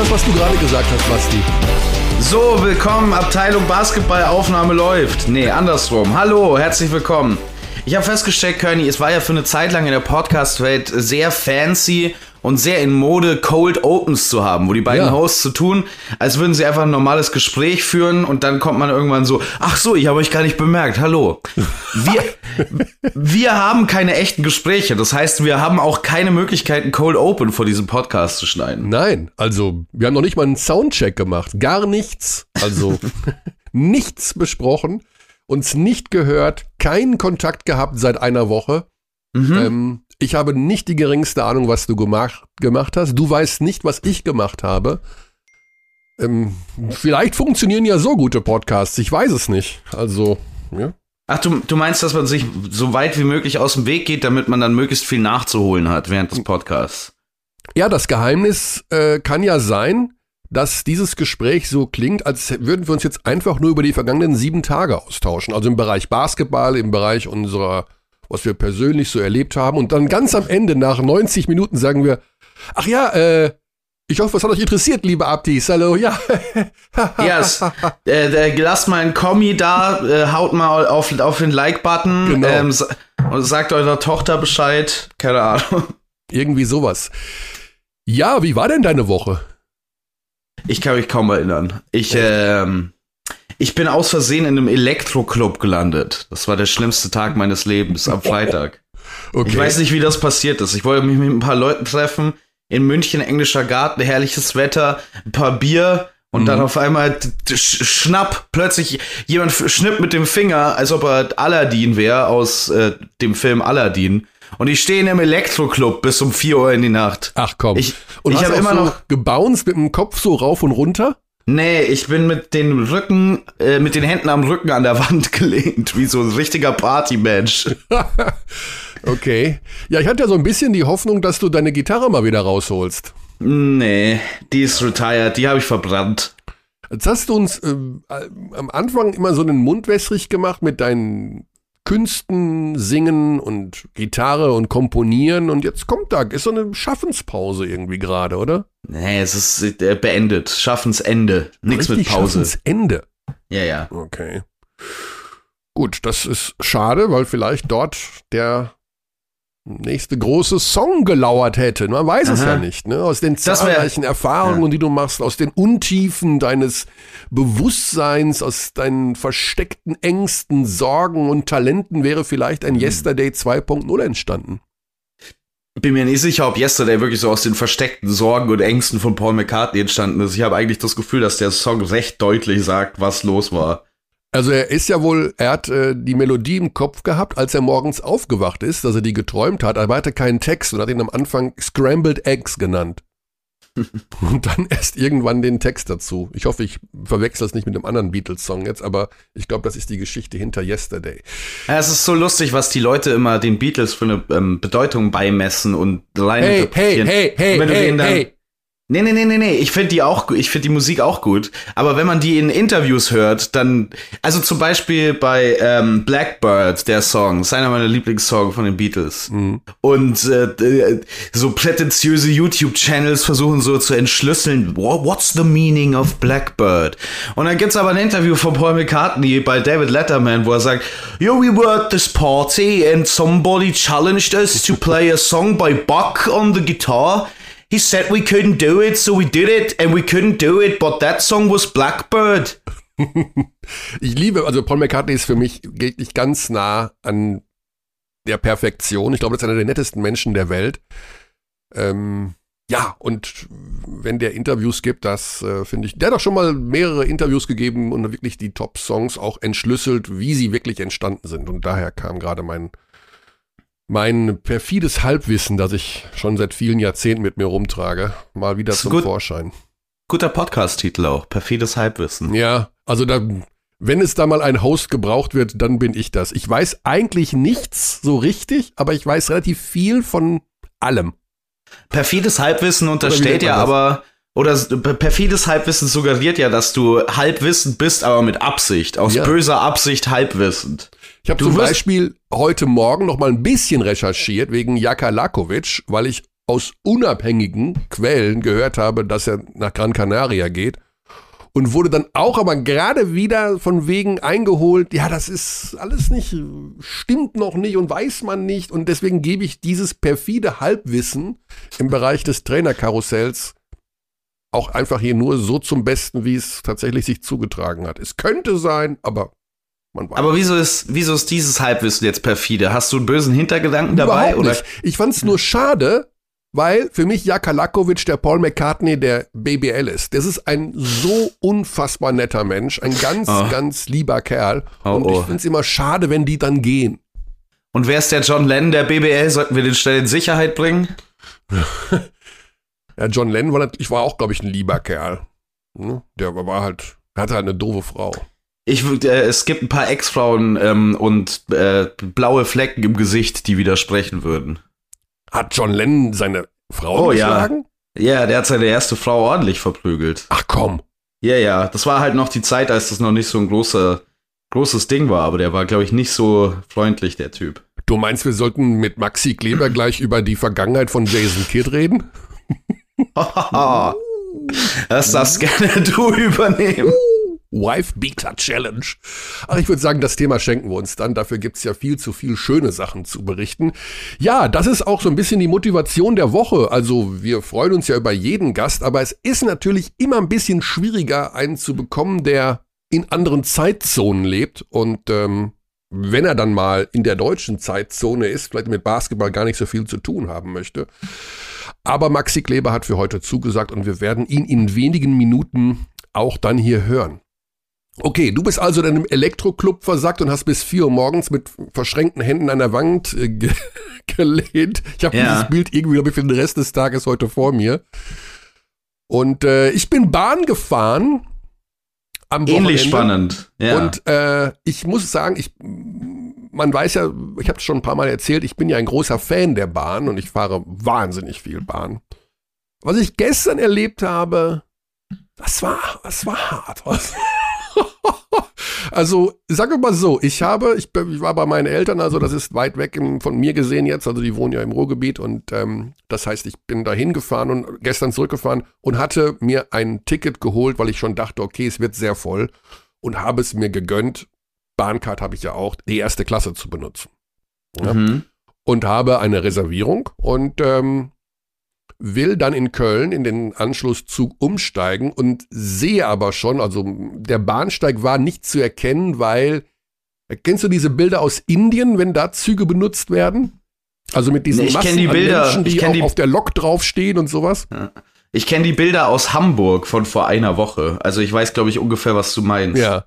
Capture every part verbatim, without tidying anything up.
Das, was du gerade gesagt hast, Basti. So, willkommen, Abteilung Basketball, Aufnahme läuft. Nee, andersrum. Hallo, herzlich willkommen. Ich habe festgestellt, Körny, es war ja für eine Zeit lang in der Podcast-Welt sehr fancy und sehr in Mode, Cold Opens zu haben, wo die beiden ja. Hosts zu tun, als würden sie einfach ein normales Gespräch führen und dann kommt man irgendwann so, ach so, ich habe euch gar nicht bemerkt, hallo. Wir, wir haben keine echten Gespräche, das heißt, wir haben auch keine Möglichkeit, einen Cold Open vor diesem Podcast zu schneiden. Nein, also, wir haben noch nicht mal einen Soundcheck gemacht, gar nichts, also nichts besprochen, uns nicht gehört, keinen Kontakt gehabt seit einer Woche. Mhm. Ähm, ich habe nicht die geringste Ahnung, was du gemacht, gemacht hast. Du weißt nicht, was ich gemacht habe. Ähm, vielleicht funktionieren ja so gute Podcasts. Ich weiß es nicht. Also, ja. Ach, du, du meinst, dass man sich so weit wie möglich aus dem Weg geht, damit man dann möglichst viel nachzuholen hat während des Podcasts? Ja, das Geheimnis äh, kann ja sein, dass dieses Gespräch so klingt, als würden wir uns jetzt einfach nur über die vergangenen sieben Tage austauschen. Also im Bereich Basketball, im Bereich unserer, was wir persönlich so erlebt haben. Und dann ganz am Ende, nach neunzig Minuten, sagen wir, ach ja, äh, ich hoffe, es hat euch interessiert, liebe Abdis. Hallo, ja. Ja, yes. äh, lasst mal einen Kommi da, äh, haut mal auf, auf den Like-Button, genau. ähm, und sagt eurer Tochter Bescheid. Keine Ahnung. Irgendwie sowas. Ja, wie war denn deine Woche? Ich kann mich kaum erinnern. Ich, ähm, ich bin aus Versehen in einem Elektroclub gelandet. Das war der schlimmste Tag meines Lebens am Freitag. Okay. Ich weiß nicht, wie das passiert ist. Ich wollte mich mit ein paar Leuten treffen. In München, englischer Garten, herrliches Wetter, ein paar Bier und mhm. dann auf einmal schnapp, plötzlich jemand schnippt mit dem Finger, als ob er Aladdin wäre aus äh, dem Film Aladdin. Und ich stehe in einem Elektroclub bis um vier Uhr in die Nacht. Ach komm. Ich, und ich habe immer so noch gebounced mit dem Kopf so rauf und runter? Nee, ich bin mit den Rücken, äh, mit den Händen am Rücken an der Wand gelehnt, wie so ein richtiger Partymensch. Okay. Ja, ich hatte ja so ein bisschen die Hoffnung, dass du deine Gitarre mal wieder rausholst. Nee, die ist retired, die habe ich verbrannt. Jetzt hast du uns äh, am Anfang immer so einen Mund wässrig gemacht mit deinen Künsten, Singen und Gitarre und Komponieren und jetzt kommt da, ist so eine Schaffenspause irgendwie gerade, oder? Nee, es ist beendet, Schaffensende, nichts mit Pause. Schaffensende? Ja, ja. Okay. Gut, das ist schade, weil vielleicht dort der nächste große Song gelauert hätte. Man weiß Aha. es ja nicht, ne? Aus den zahlreichen wär, Erfahrungen, ja. die du machst, aus den Untiefen deines Bewusstseins, aus deinen versteckten Ängsten, Sorgen und Talenten wäre vielleicht ein Yesterday zwei Punkt null entstanden. Bin mir nicht sicher, ob Yesterday wirklich so aus den versteckten Sorgen und Ängsten von Paul McCartney entstanden ist. Ich habe eigentlich das Gefühl, dass der Song recht deutlich sagt, was los war. Also er ist ja wohl, er hat äh, die Melodie im Kopf gehabt, als er morgens aufgewacht ist, dass er die geträumt hat, aber er hatte keinen Text und hat ihn am Anfang Scrambled Eggs genannt. Und dann erst irgendwann den Text dazu. Ich hoffe, ich verwechsel das nicht mit einem anderen Beatles-Song jetzt, aber ich glaube, das ist die Geschichte hinter Yesterday. Ja, es ist so lustig, was die Leute immer den Beatles für eine ähm, Bedeutung beimessen und rein hey, interpretieren. Hey, hey, hey, hey, hey. Nee, nee, nee, nee, nee, ich finde die auch, ich finde die Musik auch gut, aber wenn man die in Interviews hört, dann, also zum Beispiel bei ähm, Blackbird, der Song, ist einer meiner Lieblingssongs von den Beatles mhm. und äh, so prätentiöse YouTube-Channels versuchen so zu entschlüsseln, what's the meaning of Blackbird? Und dann gibt's aber ein Interview von Paul McCartney bei David Letterman, wo er sagt, yeah, we were at this party and somebody challenged us to play a song by Bach on the guitar. He said we couldn't do it, so we did it, and we couldn't do it, but that song was Blackbird. Ich liebe, also Paul McCartney ist für mich, geht nicht ganz nah an der Perfektion. Ich glaube, das ist einer der nettesten Menschen der Welt. Ähm, ja, und wenn der Interviews gibt, das äh, finde ich, der hat auch schon mal mehrere Interviews gegeben und wirklich die Top-Songs auch entschlüsselt, wie sie wirklich entstanden sind. Und daher kam gerade mein... Mein perfides Halbwissen, das ich schon seit vielen Jahrzehnten mit mir rumtrage, mal wieder zum gut, Vorschein. Guter Podcast-Titel auch, perfides Halbwissen. Ja, also da, wenn es da mal ein Host gebraucht wird, dann bin ich das. Ich weiß eigentlich nichts so richtig, aber ich weiß relativ viel von allem. Perfides Halbwissen unterstellt ja aber, oder perfides Halbwissen suggeriert ja, dass du halbwissend bist, aber mit Absicht, aus ja. böser Absicht halbwissend. Ich habe zum Beispiel heute Morgen noch mal ein bisschen recherchiert wegen Jaka Lakovič, weil ich aus unabhängigen Quellen gehört habe, dass er nach Gran Canaria geht und wurde dann auch aber gerade wieder von wegen eingeholt, ja, das ist alles nicht, stimmt noch nicht und weiß man nicht und deswegen gebe ich dieses perfide Halbwissen im Bereich des Trainerkarussells auch einfach hier nur so zum Besten, wie es tatsächlich sich zugetragen hat. Es könnte sein, aber man weiß. Aber wieso ist, wieso ist dieses Halbwissen jetzt perfide? Hast du einen bösen Hintergedanken dabei? Überhaupt nicht. Oder? Ich fand es nur schade, weil für mich Jaka Lakovič der Paul McCartney der B B L ist. Das ist ein so unfassbar netter Mensch, ein ganz, oh. ganz lieber Kerl. Oh, und ich finde es immer schade, wenn die dann gehen. Und wer ist der John Lennon der B B L? Sollten wir den schnell in Sicherheit bringen? Ja, John Lennon war, ich war auch, glaube ich, ein lieber Kerl. Der war halt, hatte halt eine doofe Frau. Ich, äh, es gibt ein paar Ex-Frauen ähm, und äh, blaue Flecken im Gesicht, die widersprechen würden. Hat John Lennon seine Frau geschlagen? Oh, ja. ja, der hat seine erste Frau ordentlich verprügelt. Ach komm. Ja, ja, das war halt noch die Zeit, als das noch nicht so ein großer, großes Ding war, aber der war, glaube ich, nicht so freundlich, der Typ. Du meinst, wir sollten mit Maxi Kleber gleich über die Vergangenheit von Jason Kidd reden? Das darfst gerne du übernehmen. Wife-Beater-Challenge. Aber ich würde sagen, das Thema schenken wir uns dann. Dafür gibt es ja viel zu viel schöne Sachen zu berichten. Ja, das ist auch so ein bisschen die Motivation der Woche. Also wir freuen uns ja über jeden Gast, aber es ist natürlich immer ein bisschen schwieriger, einen zu bekommen, der in anderen Zeitzonen lebt. Und ähm, wenn er dann mal in der deutschen Zeitzone ist, vielleicht mit Basketball gar nicht so viel zu tun haben möchte. Aber Maxi Kleber hat für heute zugesagt und wir werden ihn in wenigen Minuten auch dann hier hören. Okay, du bist also in einem Elektroclub versackt und hast bis vier Uhr morgens mit verschränkten Händen an der Wand äh, ge- gelehnt. Ich habe ja. dieses Bild irgendwie, glaube ich, für den Rest des Tages heute vor mir. Und äh, ich bin Bahn gefahren am Wochenende. Ähnlich spannend. Ja. Und äh, ich muss sagen, ich, man weiß ja, ich habe es schon ein paar Mal erzählt, ich bin ja ein großer Fan der Bahn und ich fahre wahnsinnig viel Bahn. Was ich gestern erlebt habe, das war, das war hart. Also, sag mal so, ich habe, ich, ich war bei meinen Eltern, also das ist weit weg im, von mir gesehen jetzt, also die wohnen ja im Ruhrgebiet und ähm, das heißt, ich bin da hingefahren und gestern zurückgefahren und hatte mir ein Ticket geholt, weil ich schon dachte, okay, es wird sehr voll und habe es mir gegönnt, Bahncard habe ich ja auch, die erste Klasse zu benutzen. Ja? Mhm. Und habe eine Reservierung und ähm, will dann in Köln in den Anschlusszug umsteigen und sehe aber schon, also der Bahnsteig war nicht zu erkennen, weil, kennst du diese Bilder aus Indien, wenn da Züge benutzt werden? Also mit diesen nee, Massen die an Bilder. Menschen, die ich auch die... auf der Lok draufstehen und sowas? Ja. Ich kenne die Bilder aus Hamburg von vor einer Woche. Also ich weiß, glaube ich, ungefähr, was du meinst. Ja.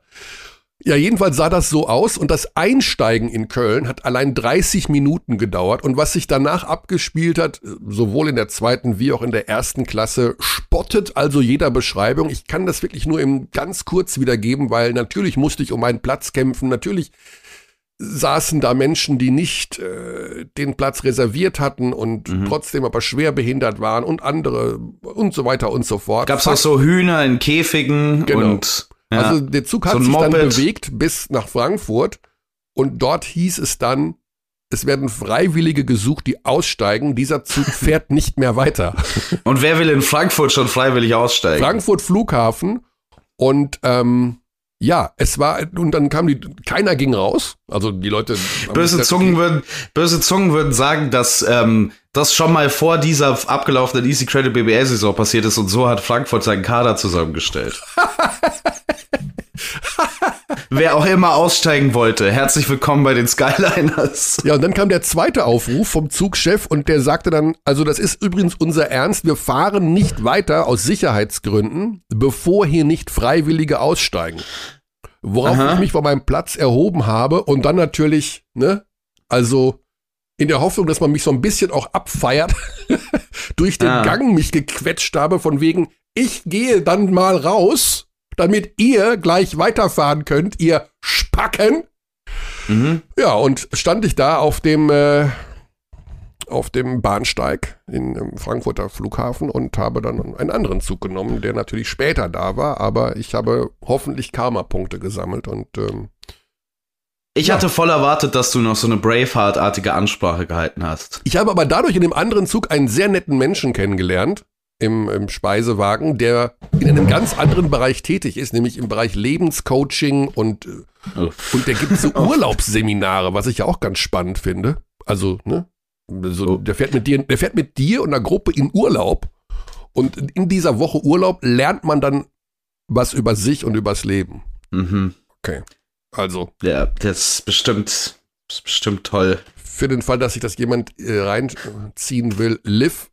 Ja, jedenfalls sah das so aus und das Einsteigen in Köln hat allein dreißig Minuten gedauert und was sich danach abgespielt hat, sowohl in der zweiten wie auch in der ersten Klasse, spottet also jeder Beschreibung. Ich kann das wirklich nur im ganz kurz wiedergeben, weil natürlich musste ich um meinen Platz kämpfen, natürlich saßen da Menschen, die nicht äh, den Platz reserviert hatten und mhm. trotzdem aber schwer behindert waren und andere und so weiter und so fort. Gab's auch so Hühner in Käfigen genau. und... Ja. Also der Zug hat so sich dann bewegt bis nach Frankfurt und dort hieß es dann, es werden Freiwillige gesucht, die aussteigen. Dieser Zug fährt nicht mehr weiter. Und wer will in Frankfurt schon freiwillig aussteigen? Frankfurt Flughafen und ähm, ja, es war, und dann kam die, keiner ging raus. Also die Leute... Böse Zungen, würden, böse Zungen würden sagen, dass ähm, das schon mal vor dieser abgelaufenen Easy Credit B B L-Saison passiert ist und so hat Frankfurt seinen Kader zusammengestellt. Wer auch immer aussteigen wollte, herzlich willkommen bei den Skyliners. Ja, und dann kam der zweite Aufruf vom Zugchef und der sagte dann, also das ist übrigens unser Ernst, wir fahren nicht weiter aus Sicherheitsgründen, bevor hier nicht Freiwillige aussteigen. Worauf Aha. ich mich von meinem Platz erhoben habe und dann natürlich, ne, also in der Hoffnung, dass man mich so ein bisschen auch abfeiert, durch den ah. Gang mich gequetscht habe von wegen, ich gehe dann mal raus, damit ihr gleich weiterfahren könnt, ihr Spacken. Mhm. Ja, und stand ich da auf dem, äh, auf dem Bahnsteig in, im Frankfurter Flughafen und habe dann einen anderen Zug genommen, der natürlich später da war, aber ich habe hoffentlich Karma-Punkte gesammelt und ähm, Ich ja. hatte voll erwartet, dass du noch so eine Braveheart-artige Ansprache gehalten hast. Ich habe aber dadurch in dem anderen Zug einen sehr netten Menschen kennengelernt, im, im Speisewagen, der in einem ganz anderen Bereich tätig ist, nämlich im Bereich Lebenscoaching und, oh. und der gibt so Urlaubsseminare, was ich ja auch ganz spannend finde. Also, ne? So, der fährt mit dir, der fährt mit dir und einer Gruppe in Urlaub und in dieser Woche Urlaub lernt man dann was über sich und übers Leben. Mhm. Okay. Also. Ja, das ist bestimmt, das ist bestimmt toll. Für den Fall, dass sich das jemand äh, reinziehen will, live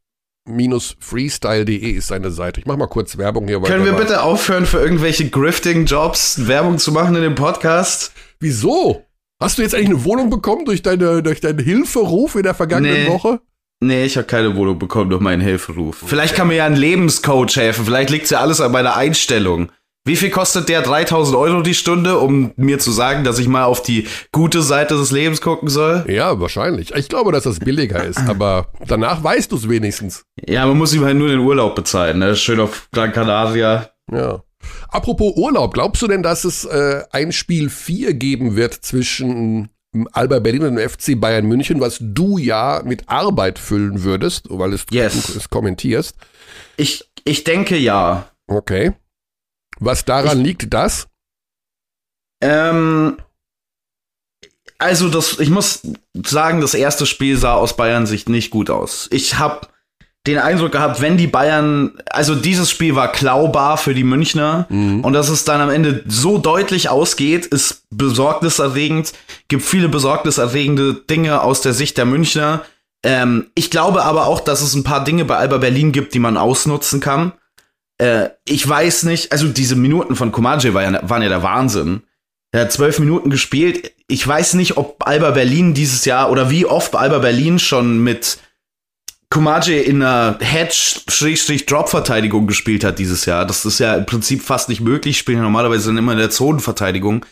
Freestyle Punkt de ist seine Seite. Ich mache mal kurz Werbung hier. Können wir bitte aufhören, für irgendwelche Grifting-Jobs Werbung zu machen in dem Podcast? Wieso? Hast du jetzt eigentlich eine Wohnung bekommen durch, deine, durch deinen Hilferuf in der vergangenen nee. Woche? Nee, ich habe keine Wohnung bekommen durch meinen Hilferuf. Okay. Vielleicht kann mir ja ein Lebenscoach helfen. Vielleicht liegt ja alles an meiner Einstellung. Wie viel kostet der? dreitausend Euro die Stunde, um mir zu sagen, dass ich mal auf die gute Seite des Lebens gucken soll? Ja, wahrscheinlich. Ich glaube, dass das billiger ist, aber danach weißt du es wenigstens. Ja, man muss ihm halt nur den Urlaub bezahlen, ne? Schön auf Gran Canaria. Ja. Apropos Urlaub, glaubst du denn, dass es äh, ein Spiel vier geben wird zwischen Alba Berlin und dem F C Bayern München, was du ja mit Arbeit füllen würdest, weil es yes. du es kommentierst? Ich, ich denke ja. Okay. Was daran ich, liegt, das? Ähm, also das, ich muss sagen, das erste Spiel sah aus Bayern-Sicht nicht gut aus. Ich habe den Eindruck gehabt, wenn die Bayern, also dieses Spiel war klaubar für die Münchner mhm. und dass es dann am Ende so deutlich ausgeht, ist besorgniserregend, gibt viele besorgniserregende Dinge aus der Sicht der Münchner. Ähm, ich glaube aber auch, dass es ein paar Dinge bei Alba Berlin gibt, die man ausnutzen kann. Ich weiß nicht, also diese Minuten von Kumaji waren ja, waren ja der Wahnsinn. Er hat zwölf Minuten gespielt. Ich weiß nicht, ob Alba Berlin dieses Jahr oder wie oft Alba Berlin schon mit Kumaji in einer Hedge-Drop-Verteidigung gespielt hat dieses Jahr. Das ist ja im Prinzip fast nicht möglich. Spielen ja normalerweise dann immer in der Zonenverteidigung.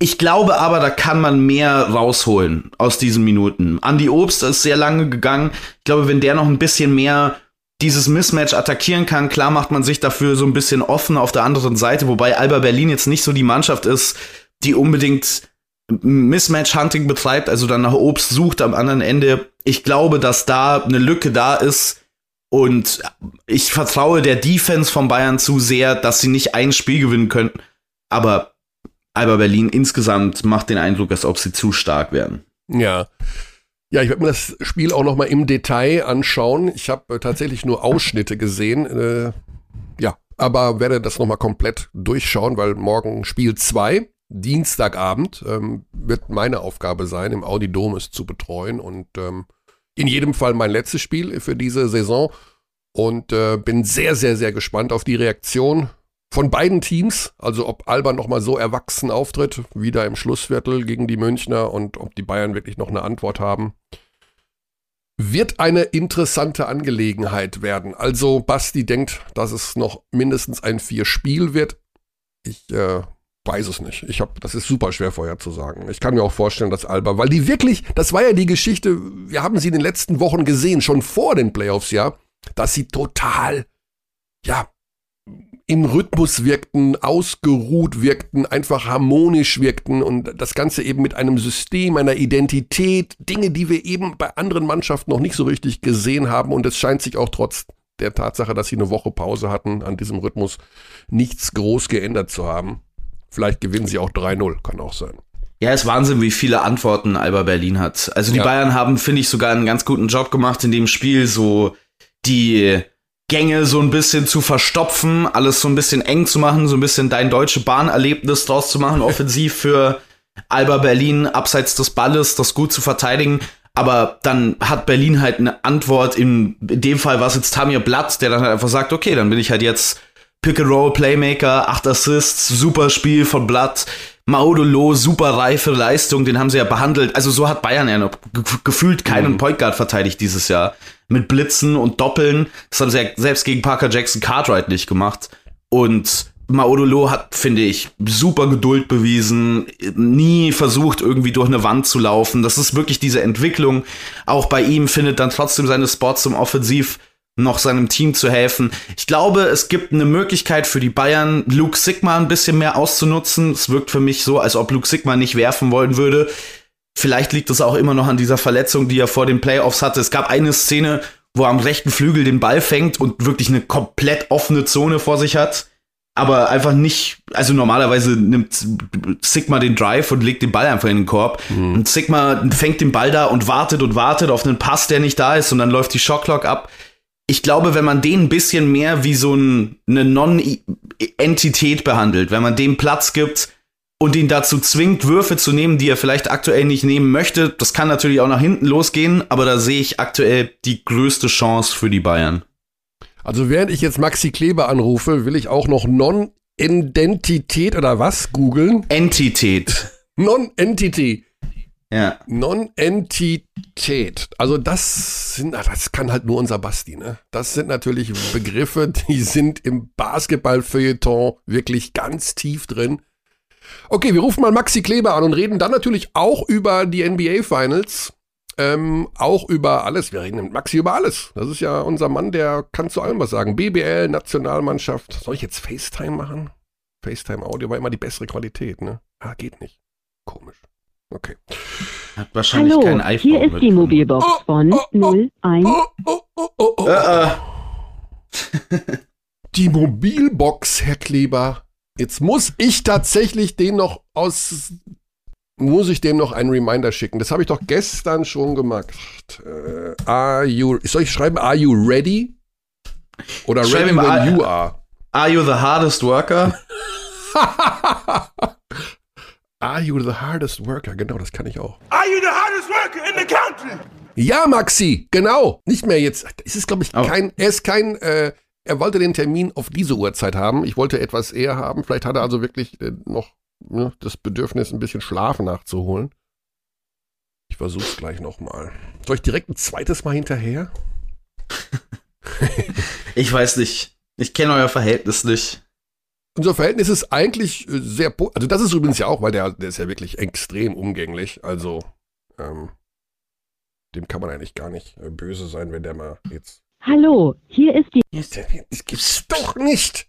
Ich glaube aber, da kann man mehr rausholen aus diesen Minuten. Andi Obst ist sehr lange gegangen. Ich glaube, wenn der noch ein bisschen mehr dieses Mismatch attackieren kann, klar macht man sich dafür so ein bisschen offen auf der anderen Seite, wobei Alba Berlin jetzt nicht so die Mannschaft ist, die unbedingt Mismatch-Hunting betreibt, also dann nach Obst sucht am anderen Ende. Ich glaube, dass da eine Lücke da ist und ich vertraue der Defense von Bayern zu sehr, dass sie nicht ein Spiel gewinnen könnten, aber Alba Berlin insgesamt macht den Eindruck, als ob sie zu stark wären. Ja. Ja, ich werde mir das Spiel auch nochmal im Detail anschauen. Ich habe äh, tatsächlich nur Ausschnitte gesehen. Äh, ja, aber werde das nochmal komplett durchschauen, weil morgen Spiel zwei, Dienstagabend, ähm, wird meine Aufgabe sein, im Audi Dome es zu betreuen. Und ähm, in jedem Fall mein letztes Spiel für diese Saison. Und äh, bin sehr, sehr, sehr gespannt auf die Reaktion von beiden Teams, also ob Alba nochmal so erwachsen auftritt, wieder im Schlussviertel gegen die Münchner und ob die Bayern wirklich noch eine Antwort haben. Wird eine interessante Angelegenheit werden. Also Basti denkt, dass es noch mindestens ein Vier-Spiel wird. Ich äh, weiß es nicht. Ich hab, das ist super schwer vorher zu sagen. Ich kann mir auch vorstellen, dass Alba, weil die wirklich, das war ja die Geschichte, wir haben sie in den letzten Wochen gesehen, schon vor den Playoffs, ja, dass sie total, ja, im Rhythmus wirkten, ausgeruht wirkten, einfach harmonisch wirkten und das Ganze eben mit einem System, einer Identität, Dinge, die wir eben bei anderen Mannschaften noch nicht so richtig gesehen haben und es scheint sich auch trotz der Tatsache, dass sie eine Woche Pause hatten, an diesem Rhythmus nichts groß geändert zu haben. Vielleicht gewinnen sie auch drei null, kann auch sein. Ja, es ist Wahnsinn, wie viele Antworten Alba Berlin hat. Also die ja. Bayern haben, finde ich, sogar einen ganz guten Job gemacht in dem Spiel, so die Gänge so ein bisschen zu verstopfen, alles so ein bisschen eng zu machen, so ein bisschen dein Deutsche Bahn-Erlebnis draus zu machen, offensiv für Alba Berlin, abseits des Balles, das gut zu verteidigen. Aber dann hat Berlin halt eine Antwort, in, in dem Fall war es jetzt Tamir Blatt, der dann halt einfach sagt, okay, dann bin ich halt jetzt Pick-and-Roll-Playmaker, acht Assists, super Spiel von Blatt, Maodo Lo, super reife Leistung, den haben sie ja behandelt. Also so hat Bayern ja noch gefühlt keinen Point Guard verteidigt dieses Jahr. Mit Blitzen und Doppeln. Das haben sie ja selbst gegen Parker Jackson Cartwright nicht gemacht. Und Maodo Lo hat, finde ich, super Geduld bewiesen. Nie versucht, irgendwie durch eine Wand zu laufen. Das ist wirklich diese Entwicklung. Auch bei ihm findet dann trotzdem seine Spots im Offensiv noch seinem Team zu helfen. Ich glaube, es gibt eine Möglichkeit für die Bayern, Luke Sikma ein bisschen mehr auszunutzen. Es wirkt für mich so, als ob Luke Sikma nicht werfen wollen würde. Vielleicht liegt es auch immer noch an dieser Verletzung, die er vor den Playoffs hatte. Es gab eine Szene, wo er am rechten Flügel den Ball fängt und wirklich eine komplett offene Zone vor sich hat. Aber einfach nicht, also normalerweise nimmt Sigma den Drive und legt den Ball einfach in den Korb. Mhm. Und Sigma fängt den Ball da und wartet und wartet auf einen Pass, der nicht da ist, und dann läuft die Shotclock ab. Ich glaube, wenn man den ein bisschen mehr wie so ein, eine Non-Entität behandelt, wenn man dem Platz gibt und ihn dazu zwingt, Würfe zu nehmen, die er vielleicht aktuell nicht nehmen möchte, das kann natürlich auch nach hinten losgehen, aber da sehe ich aktuell die größte Chance für die Bayern. Also während ich jetzt Maxi Kleber anrufe, will ich auch noch Non-Identität oder was googeln? Entität. Non-Entity. Ja. Non-Entität. Also das sind, das kann halt nur unser Basti, ne? Das sind natürlich Begriffe, die sind im Basketball-Feuilleton wirklich ganz tief drin. Okay, wir rufen mal Maxi Kleber an und reden dann natürlich auch über die N B A-Finals. Ähm, auch über alles. Wir reden mit Maxi über alles. Das ist ja unser Mann, der kann zu allem was sagen. B B L, Nationalmannschaft. Soll ich jetzt FaceTime machen? FaceTime-Audio war immer die bessere Qualität, ne? Ah, geht nicht. Komisch. Okay. Hat wahrscheinlich Hallo, kein iPhone. Hier ist die Mobilbox oh, von oh, null eins. Oh, oh, oh, oh, oh. Uh, uh. Die Mobilbox, Herr Kleber. Jetzt muss ich tatsächlich den noch aus... Muss ich dem noch einen Reminder schicken? Das habe ich doch gestern schon gemacht. Äh, are you, soll ich schreiben, are you ready? Oder Schreib ready when are, you are? Are you the hardest worker? Are you the hardest worker? Genau, das kann ich auch. Are you the hardest worker in the country? Ja, Maxi, genau. Nicht mehr jetzt. Es ist, glaube ich, oh. kein, er ist kein, äh, er wollte den Termin auf diese Uhrzeit haben. Ich wollte etwas eher haben. Vielleicht hat er also wirklich äh, noch das Bedürfnis, ein bisschen Schlaf nachzuholen. Ich versuch's gleich nochmal. Soll ich direkt ein zweites Mal hinterher? Ich weiß nicht. Ich kenne euer Verhältnis nicht. Unser Verhältnis ist eigentlich sehr... Po- also das ist übrigens ja auch, weil der, der ist ja wirklich extrem umgänglich. Also ähm, dem kann man eigentlich gar nicht böse sein, wenn der mal jetzt... Hallo, hier ist die... Es gibt's doch nicht!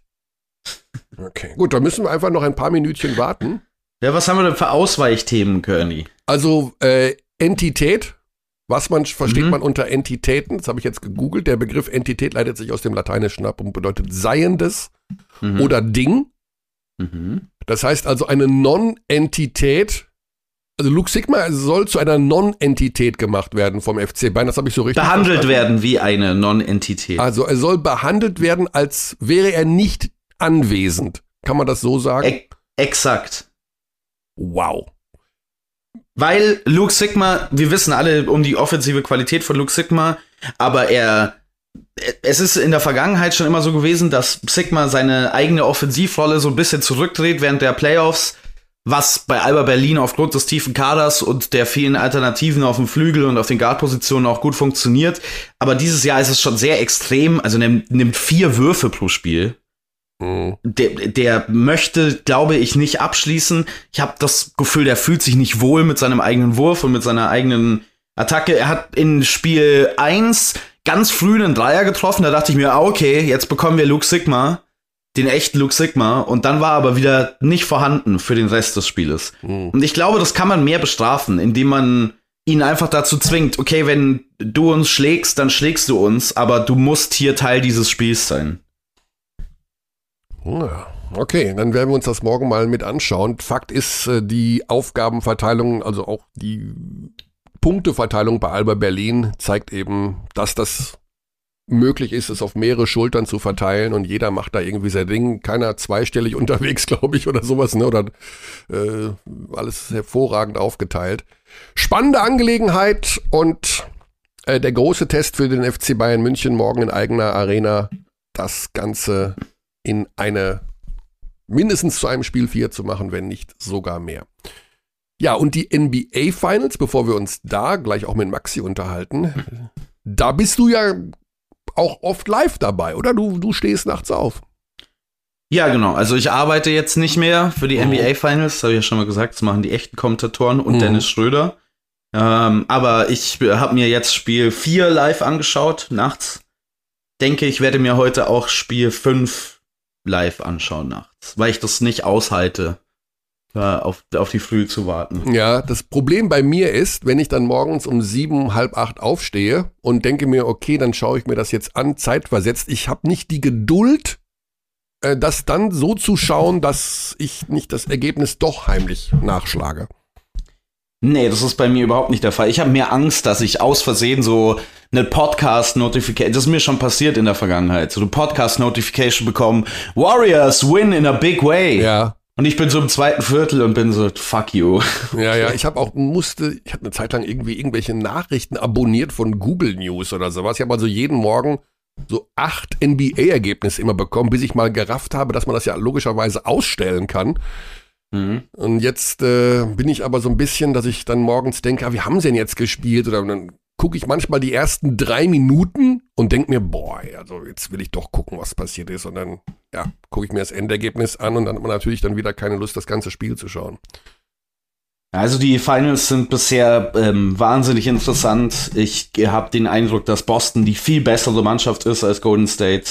Okay, gut, dann müssen wir einfach noch ein paar Minütchen warten. Ja, was haben wir denn für Ausweichthemen, Körny? Also äh, Entität, was man versteht mhm. man unter Entitäten, das habe ich jetzt gegoogelt. Der Begriff Entität leitet sich aus dem Lateinischen ab und bedeutet Seiendes mhm. oder Ding. Mhm. Das heißt also eine Non-Entität, also Luke Sikma soll zu einer Non-Entität gemacht werden vom F C Bayern, das habe ich so richtig Behandelt verstanden. werden wie eine Non-Entität. Also er soll behandelt werden, als wäre er nicht anwesend. Kann man das so sagen? E- exakt. Wow. Weil Luke Sikma, wir wissen alle um die offensive Qualität von Luke Sikma, aber er, es ist in der Vergangenheit schon immer so gewesen, dass Sigma seine eigene Offensivrolle so ein bisschen zurückdreht während der Playoffs, was bei Alba Berlin aufgrund des tiefen Kaders und der vielen Alternativen auf dem Flügel und auf den Guard-Positionen auch gut funktioniert. Aber dieses Jahr ist es schon sehr extrem, also nimmt, nimmt vier Würfe pro Spiel. Der, der möchte, glaube ich, nicht abschließen. Ich habe das Gefühl, der fühlt sich nicht wohl mit seinem eigenen Wurf und mit seiner eigenen Attacke. Er hat in Spiel eins ganz früh einen Dreier getroffen. Da dachte ich mir, okay, jetzt bekommen wir Luke Sikma, den echten Luke Sikma. Und dann war er aber wieder nicht vorhanden für den Rest des Spieles. Mhm. Und ich glaube, das kann man mehr bestrafen, indem man ihn einfach dazu zwingt, okay, wenn du uns schlägst, dann schlägst du uns, aber du musst hier Teil dieses Spiels sein. Okay, dann werden wir uns das morgen mal mit anschauen. Fakt ist, die Aufgabenverteilung, also auch die Punkteverteilung bei Alba Berlin zeigt eben, dass das möglich ist, es auf mehrere Schultern zu verteilen und jeder macht da irgendwie sein Ding. Keiner zweistellig unterwegs, glaube ich, oder sowas, ne? Oder äh, alles hervorragend aufgeteilt. Spannende Angelegenheit und äh, der große Test für den F C Bayern München morgen in eigener Arena. Das Ganze in eine, mindestens zu einem Spiel vier zu machen, wenn nicht sogar mehr. Ja, und die N B A-Finals, bevor wir uns da gleich auch mit Maxi unterhalten, da bist du ja auch oft live dabei, oder? Du, du stehst nachts auf. Ja, genau. Also ich arbeite jetzt nicht mehr für die oh. N B A-Finals, habe ich ja schon mal gesagt, das machen die echten Kommentatoren und mhm. Dennis Schröder. Ähm, aber ich habe mir jetzt Spiel vier live angeschaut, nachts. denke, ich werde mir heute auch Spiel fünf live anschauen nachts, weil ich das nicht aushalte, auf, auf die Früh zu warten. Ja, das Problem bei mir ist, wenn ich dann morgens um sieben, halb acht aufstehe und denke mir, okay, dann schaue ich mir das jetzt an, zeitversetzt. Ich habe nicht die Geduld, das dann so zu schauen, dass ich nicht das Ergebnis doch heimlich nachschlage. Nee, das ist bei mir überhaupt nicht der Fall. Ich habe mehr Angst, dass ich aus Versehen so eine Podcast-Notification, das ist mir schon passiert in der Vergangenheit, so eine Podcast-Notification bekommen, Warriors win in a big way. Ja. Und ich bin so im zweiten Viertel und bin so, fuck you. Ja, ja, ich habe auch, musste, ich habe eine Zeit lang irgendwie irgendwelche Nachrichten abonniert von Google News oder sowas. Ich habe also jeden Morgen so acht N B A-Ergebnisse immer bekommen, bis ich mal gerafft habe, dass man das ja logischerweise ausstellen kann. Mhm. Und jetzt äh, bin ich aber so ein bisschen, dass ich dann morgens denke, ah, wie haben sie denn jetzt gespielt? Oder dann gucke ich manchmal die ersten drei Minuten und denke mir, boah, also jetzt will ich doch gucken, was passiert ist. Und dann, ja, gucke ich mir das Endergebnis an und dann hat man natürlich dann wieder keine Lust, das ganze Spiel zu schauen. Also die Finals sind bisher ähm, wahnsinnig interessant. Ich habe den Eindruck, dass Boston die viel bessere Mannschaft ist als Golden State.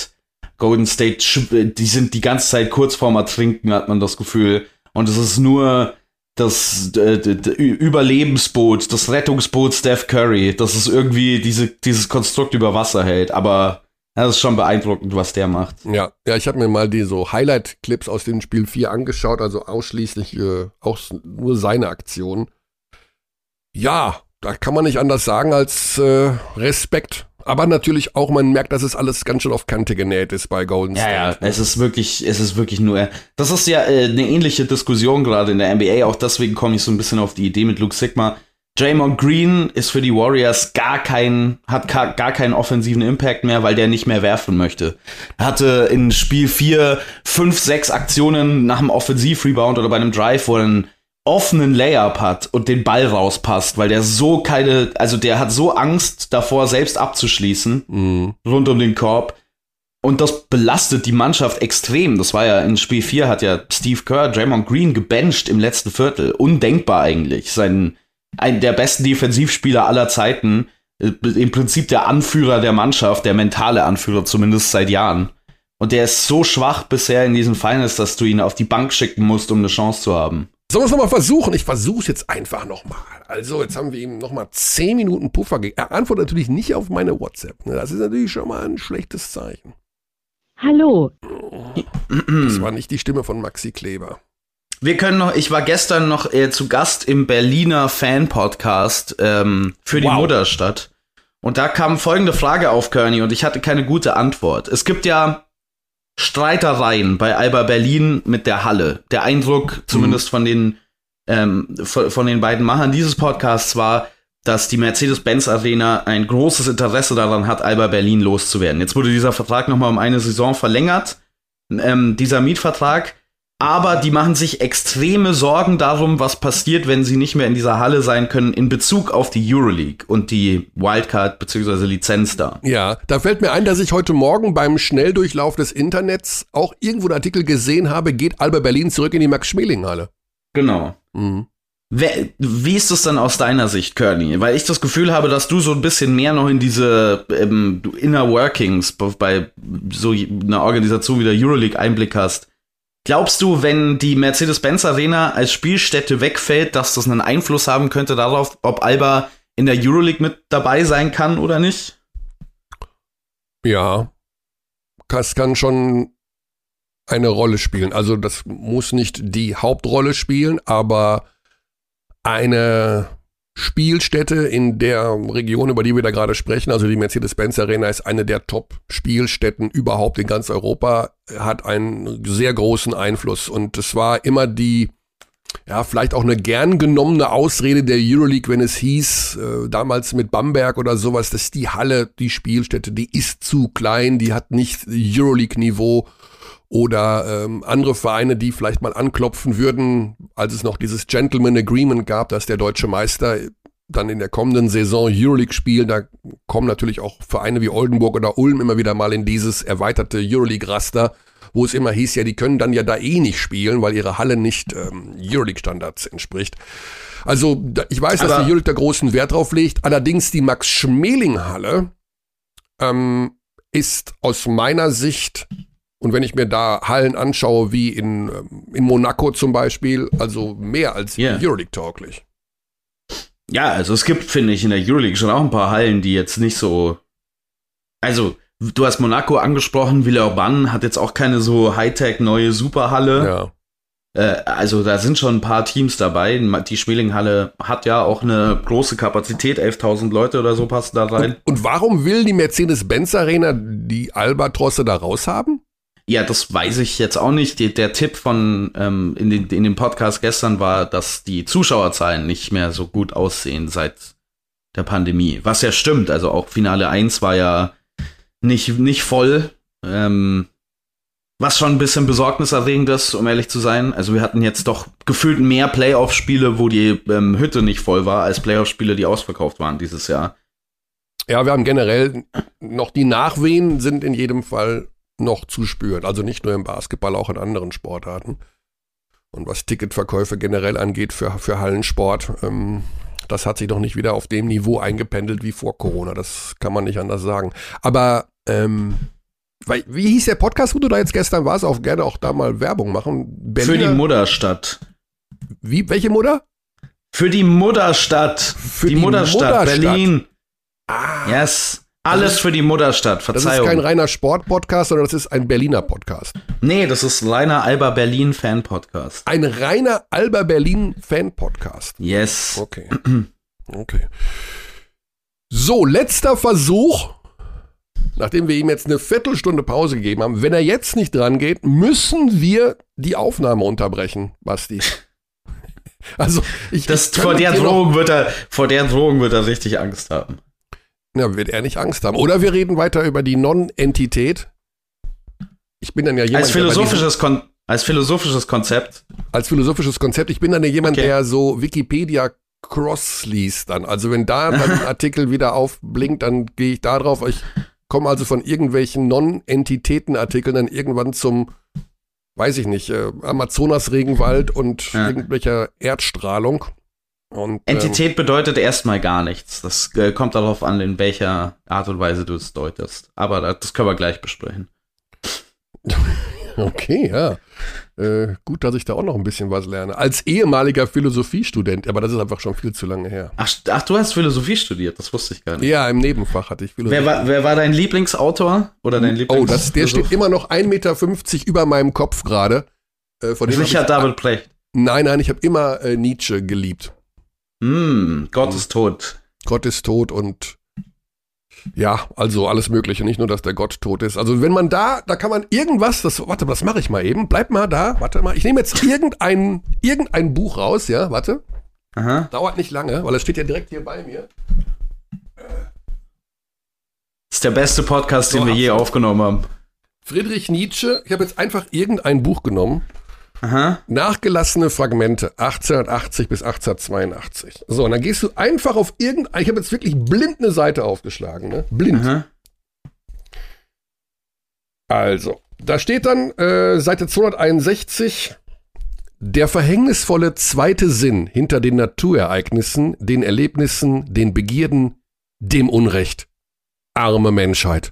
Golden State, die sind die ganze Zeit kurz vorm Ertrinken, hat man das Gefühl. Und es ist nur das äh, Überlebensboot, das Rettungsboot Steph Curry, das ist irgendwie diese, dieses Konstrukt über Wasser hält. Aber das ist schon beeindruckend, was der macht. Ja, ja, ich habe mir mal die so Highlight-Clips aus dem Spiel vier angeschaut, also ausschließlich äh, auch nur seine Aktionen. Ja, da kann man nicht anders sagen als äh, Respekt. Aber natürlich auch, man merkt, dass es alles ganz schön auf Kante genäht ist bei Golden State. Ja, ja, es ist wirklich, es ist wirklich nur, das ist ja äh, eine ähnliche Diskussion gerade in der N B A, auch deswegen komme ich so ein bisschen auf die Idee mit Luke Sikma. Draymond Green ist für die Warriors gar kein, hat gar, gar keinen offensiven Impact mehr, weil der nicht mehr werfen möchte. Er hatte in Spiel vier fünf, sechs Aktionen nach einem Offensivrebound oder bei einem Drive, wo er einen offenen Layup hat und den Ball rauspasst, weil der so keine, also der hat so Angst davor, selbst abzuschließen, mhm, rund um den Korb. Und das belastet die Mannschaft extrem. Das war ja in Spiel vier, hat ja Steve Kerr Draymond Green gebencht im letzten Viertel. Undenkbar eigentlich. Sein Ein der besten Defensivspieler aller Zeiten, im Prinzip der Anführer der Mannschaft, der mentale Anführer zumindest seit Jahren. Und der ist so schwach bisher in diesen Finals, dass du ihn auf die Bank schicken musst, um eine Chance zu haben. Sollen wir es nochmal versuchen? Ich versuch's jetzt einfach nochmal. Also, jetzt haben wir ihm nochmal zehn Minuten Puffer gegeben. Er antwortet natürlich nicht auf meine WhatsApp. Das ist natürlich schon mal ein schlechtes Zeichen. Hallo. Das war nicht die Stimme von Maxi Kleber. Wir können noch, ich war gestern noch äh, zu Gast im Berliner Fan-Podcast ähm, für die wow. Mutterstadt. Und da kam folgende Frage auf, Körny, und ich hatte keine gute Antwort. Es gibt ja Streitereien bei Alba Berlin mit der Halle. Der Eindruck, mhm, zumindest von den, ähm, von, von den beiden Machern dieses Podcasts war, dass die Mercedes-Benz Arena ein großes Interesse daran hat, Alba Berlin loszuwerden. Jetzt wurde dieser Vertrag nochmal um eine Saison verlängert, ähm, dieser Mietvertrag. Aber die machen sich extreme Sorgen darum, was passiert, wenn sie nicht mehr in dieser Halle sein können, in Bezug auf die EuroLeague und die Wildcard bzw. Lizenz da. Ja, da fällt mir ein, dass ich heute Morgen beim Schnelldurchlauf des Internets auch irgendwo einen Artikel gesehen habe, geht Alba Berlin zurück in die Max-Schmeling-Halle. Genau. Mhm. Wie ist das dann aus deiner Sicht, Körny? Weil ich das Gefühl habe, dass du so ein bisschen mehr noch in diese ähm, Inner Workings bei so einer Organisation wie der EuroLeague Einblick hast. Glaubst du, wenn die Mercedes-Benz Arena als Spielstätte wegfällt, dass das einen Einfluss haben könnte darauf, ob Alba in der EuroLeague mit dabei sein kann oder nicht? Ja, das kann schon eine Rolle spielen. Also das muss nicht die Hauptrolle spielen, aber eine Spielstätte in der Region, über die wir da gerade sprechen, also die Mercedes-Benz Arena ist eine der Top-Spielstätten überhaupt in ganz Europa, hat einen sehr großen Einfluss. Und es war immer die, ja, vielleicht auch eine gern genommene Ausrede der EuroLeague, wenn es hieß, äh, damals mit Bamberg oder sowas, dass die Halle, die Spielstätte, die ist zu klein, die hat nicht EuroLeague-Niveau. Oder ähm, andere Vereine, die vielleicht mal anklopfen würden, als es noch dieses Gentleman Agreement gab, dass der deutsche Meister dann in der kommenden Saison EuroLeague spielt. Da kommen natürlich auch Vereine wie Oldenburg oder Ulm immer wieder mal in dieses erweiterte EuroLeague-Raster, wo es immer hieß, ja, die können dann ja da eh nicht spielen, weil ihre Halle nicht ähm, EuroLeague-Standards entspricht. Also da, ich weiß, dass Aber die EuroLeague da großen Wert drauf legt. Allerdings die Max-Schmeling-Halle ähm, ist aus meiner Sicht, und wenn ich mir da Hallen anschaue, wie in, in Monaco zum Beispiel, also mehr als yeah. Euroleague-tauglich. Ja, also es gibt, finde ich, in der Euroleague schon auch ein paar Hallen, die jetzt nicht so... Also, du hast Monaco angesprochen, Villeurbanne hat jetzt auch keine so Hightech-neue Superhalle. Ja. Äh, also, da sind schon ein paar Teams dabei. Die Schmeling-Halle hat ja auch eine große Kapazität, elftausend Leute oder so passen da rein. Und, und warum will die Mercedes-Benz Arena die Albatrosse da raushaben? Ja, das weiß ich jetzt auch nicht. Der, der Tipp von ähm, in, den, in dem Podcast gestern war, dass die Zuschauerzahlen nicht mehr so gut aussehen seit der Pandemie. Was ja stimmt. Also auch Finale eins war ja nicht, nicht voll. Ähm, was schon ein bisschen besorgniserregend ist, um ehrlich zu sein. Also wir hatten jetzt doch gefühlt mehr Playoff-Spiele, wo die ähm, Hütte nicht voll war, als Playoff-Spiele, die ausverkauft waren dieses Jahr. Ja, wir haben generell noch die Nachwehen sind in jedem Fall noch zu spüren. Also nicht nur im Basketball, auch in anderen Sportarten. Und was Ticketverkäufe generell angeht für, für Hallensport, ähm, das hat sich noch nicht wieder auf dem Niveau eingependelt wie vor Corona. Das kann man nicht anders sagen. Aber ähm, weil, wie hieß der Podcast, wo du da jetzt gestern warst? Auch gerne auch da mal Werbung machen. Berliner, für die Mutterstadt. Wie? Welche Mutter? Für die Mutterstadt. Für die, die Mutterstadt, Mutterstadt. Berlin. Ah. Yes. Alles für die Mutterstadt, Verzeihung. Das ist kein reiner Sport-Podcast, sondern das ist ein Berliner Podcast. Nee, das ist reiner Alba Berlin Fan-Podcast. Ein reiner Alba Berlin Fan-Podcast. Yes. Okay. Okay. So, letzter Versuch. Nachdem wir ihm jetzt eine Viertelstunde Pause gegeben haben, wenn er jetzt nicht dran geht, müssen wir die Aufnahme unterbrechen, Basti. Also, ich. Das, ich vor, der Drohung wird er, vor der Drohung wird er richtig Angst haben. Ja, wird er nicht Angst haben. Oder wir reden weiter über die Non-Entität. Ich bin dann ja jemand, als philosophisches, der Kon- als philosophisches Konzept. Als philosophisches Konzept. Ich bin dann ja jemand, okay. der so Wikipedia cross liest dann. Also wenn da ein Artikel wieder aufblinkt, dann gehe ich da drauf. Ich komme also von irgendwelchen Non-Entitäten-Artikeln dann irgendwann zum, weiß ich nicht, äh, Amazonas-Regenwald und ja. irgendwelcher Erdstrahlung. Und, Entität ähm, bedeutet erstmal gar nichts. Das äh, kommt darauf an, in welcher Art und Weise du es deutest. Aber das, das können wir gleich besprechen. Okay, ja. Äh, gut, dass ich da auch noch ein bisschen was lerne. Als ehemaliger Philosophiestudent, aber das ist einfach schon viel zu lange her. Ach, ach du hast Philosophie studiert, das wusste ich gar nicht. Ja, im Nebenfach hatte ich Philosophie. Wer war, wer war dein Lieblingsautor oder dein Lieblings- Oh, das, der Philosoph? Steht immer noch ein Meter fünfzig über meinem Kopf gerade. Äh, Richard David Precht. Nein, nein, ich habe immer äh, Nietzsche geliebt. Mm, Gott ist tot. Gott ist tot und ja, also alles Mögliche. Nicht nur, dass der Gott tot ist. Also wenn man da, da kann man irgendwas, das, warte, das mache ich mal eben. Bleib mal da, warte mal. Ich nehme jetzt irgendein, irgendein Buch raus, ja, warte. Aha. Dauert nicht lange, weil es steht ja direkt hier bei mir. Das ist der beste Podcast, so, den wir je aufgenommen haben. Friedrich Nietzsche, ich habe jetzt einfach irgendein Buch genommen. Aha. Nachgelassene Fragmente, achtzehnhundertachtzig bis achtzehnhundertzweiundachtzig. So, und dann gehst du einfach auf irgendein... Ich habe jetzt wirklich blind eine Seite aufgeschlagen, ne? Blind. Aha. Also, da steht dann äh, Seite zweihunderteinundsechzig, der verhängnisvolle zweite Sinn hinter den Naturereignissen, den Erlebnissen, den Begierden, dem Unrecht. Arme Menschheit.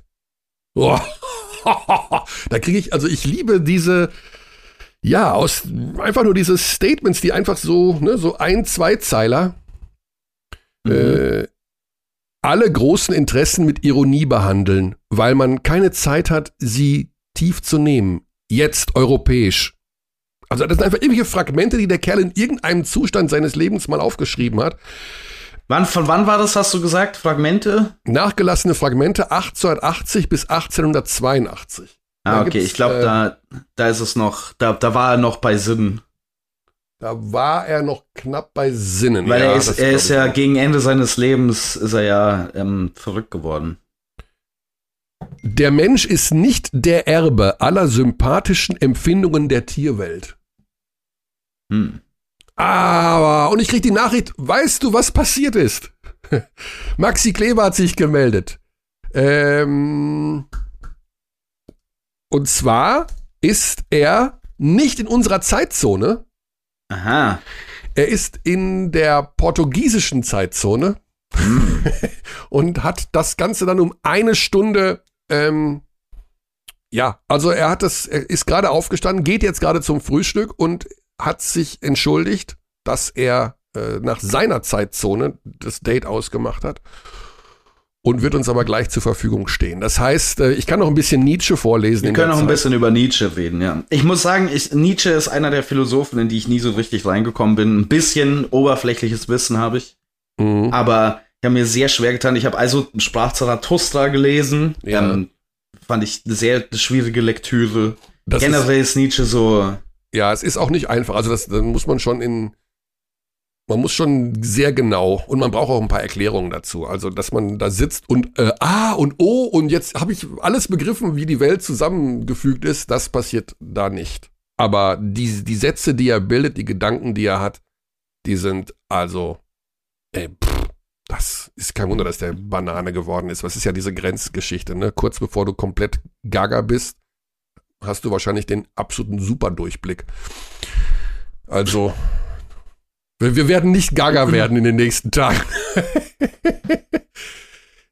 Oh. Da kriege ich... Also, ich liebe diese... Ja, aus einfach nur diese Statements, die einfach so, ne, so ein-, zweizeiler, mhm. äh, alle großen Interessen mit Ironie behandeln, weil man keine Zeit hat, sie tief zu nehmen. Jetzt europäisch. Also das sind einfach irgendwelche Fragmente, die der Kerl in irgendeinem Zustand seines Lebens mal aufgeschrieben hat. Wann, von wann war das, hast du gesagt? Fragmente? Nachgelassene Fragmente, achtzehnhundertachtzig bis achtzehnhundertzweiundachtzig. Ah, okay, ich glaube, äh, da, da ist es noch, da, da war er noch bei Sinnen. Da war er noch knapp bei Sinnen. Weil ja, er ist, er ist ja auch. Gegen Ende seines Lebens ist er ja ähm, verrückt geworden. Der Mensch ist nicht der Erbe aller sympathischen Empfindungen der Tierwelt. Hm. Aber, und ich krieg die Nachricht, weißt du, was passiert ist? Maxi Kleber hat sich gemeldet. Ähm... Und zwar ist er nicht in unserer Zeitzone. Aha. Er ist in der portugiesischen Zeitzone und hat das Ganze dann um eine Stunde Ähm, ja, also er hat das, er ist gerade aufgestanden, geht jetzt gerade zum Frühstück und hat sich entschuldigt, dass er äh, nach seiner Zeitzone das Date ausgemacht hat und wird uns aber gleich zur Verfügung stehen. Das heißt, äh, ich kann noch ein bisschen Nietzsche vorlesen. Wir können noch ein bisschen über Nietzsche reden, ja. Ich muss sagen, ich, Nietzsche ist einer der Philosophen, in die ich nie so richtig reingekommen bin. Ein bisschen oberflächliches Wissen habe ich, mhm. aber ich habe mir sehr schwer getan. Ich habe also Sprach Zarathustra gelesen, ja. ähm, fand ich eine sehr schwierige Lektüre. Das Generell ist, ist Nietzsche so... Ja, es ist auch nicht einfach. Also das, das muss man schon in... Man muss schon sehr genau und man braucht auch ein paar Erklärungen dazu. Also, dass man da sitzt und äh, ah und oh und jetzt habe ich alles begriffen, wie die Welt zusammengefügt ist. Das passiert da nicht. Aber die, die Sätze, die er bildet, die Gedanken, die er hat, die sind also, ey, pff, das ist kein Wunder, dass der Banane geworden ist. Was ist ja diese Grenzgeschichte, ne? Kurz bevor du komplett gaga bist, hast du wahrscheinlich den absoluten Superdurchblick. Also... Wir werden nicht gaga werden in den nächsten Tagen.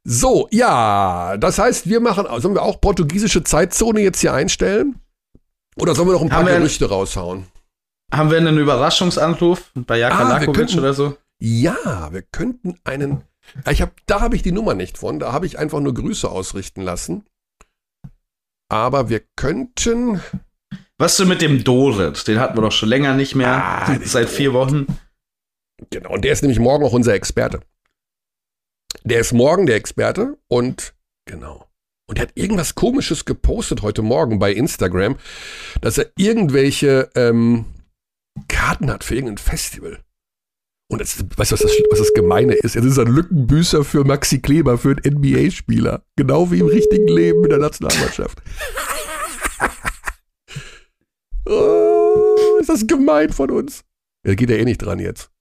So, ja, das heißt, wir machen, sollen wir auch portugiesische Zeitzone jetzt hier einstellen? Oder sollen wir noch ein paar haben Gerüchte ein, raushauen? Haben wir einen Überraschungsanruf bei Jaka Lakovič ah, oder so? Ja, wir könnten einen, ich hab, da habe ich die Nummer nicht von, da habe ich einfach nur Grüße ausrichten lassen. Aber wir könnten... Was du mit dem Dorit? Den hatten wir doch schon länger nicht mehr, ah, seit vier Wochen. Genau, und der ist nämlich morgen auch unser Experte. Der ist morgen der Experte und, genau. Und er hat irgendwas Komisches gepostet heute Morgen bei Instagram, dass er irgendwelche ähm, Karten hat für irgendein Festival. Und das, weißt du, was das, was das Gemeine ist? Es ist ein Lückenbüßer für Maxi Kleber, für einen N B A-Spieler. Genau wie im richtigen Leben in der Nationalmannschaft. Oh, ist das gemein von uns. Da geht er eh nicht dran jetzt.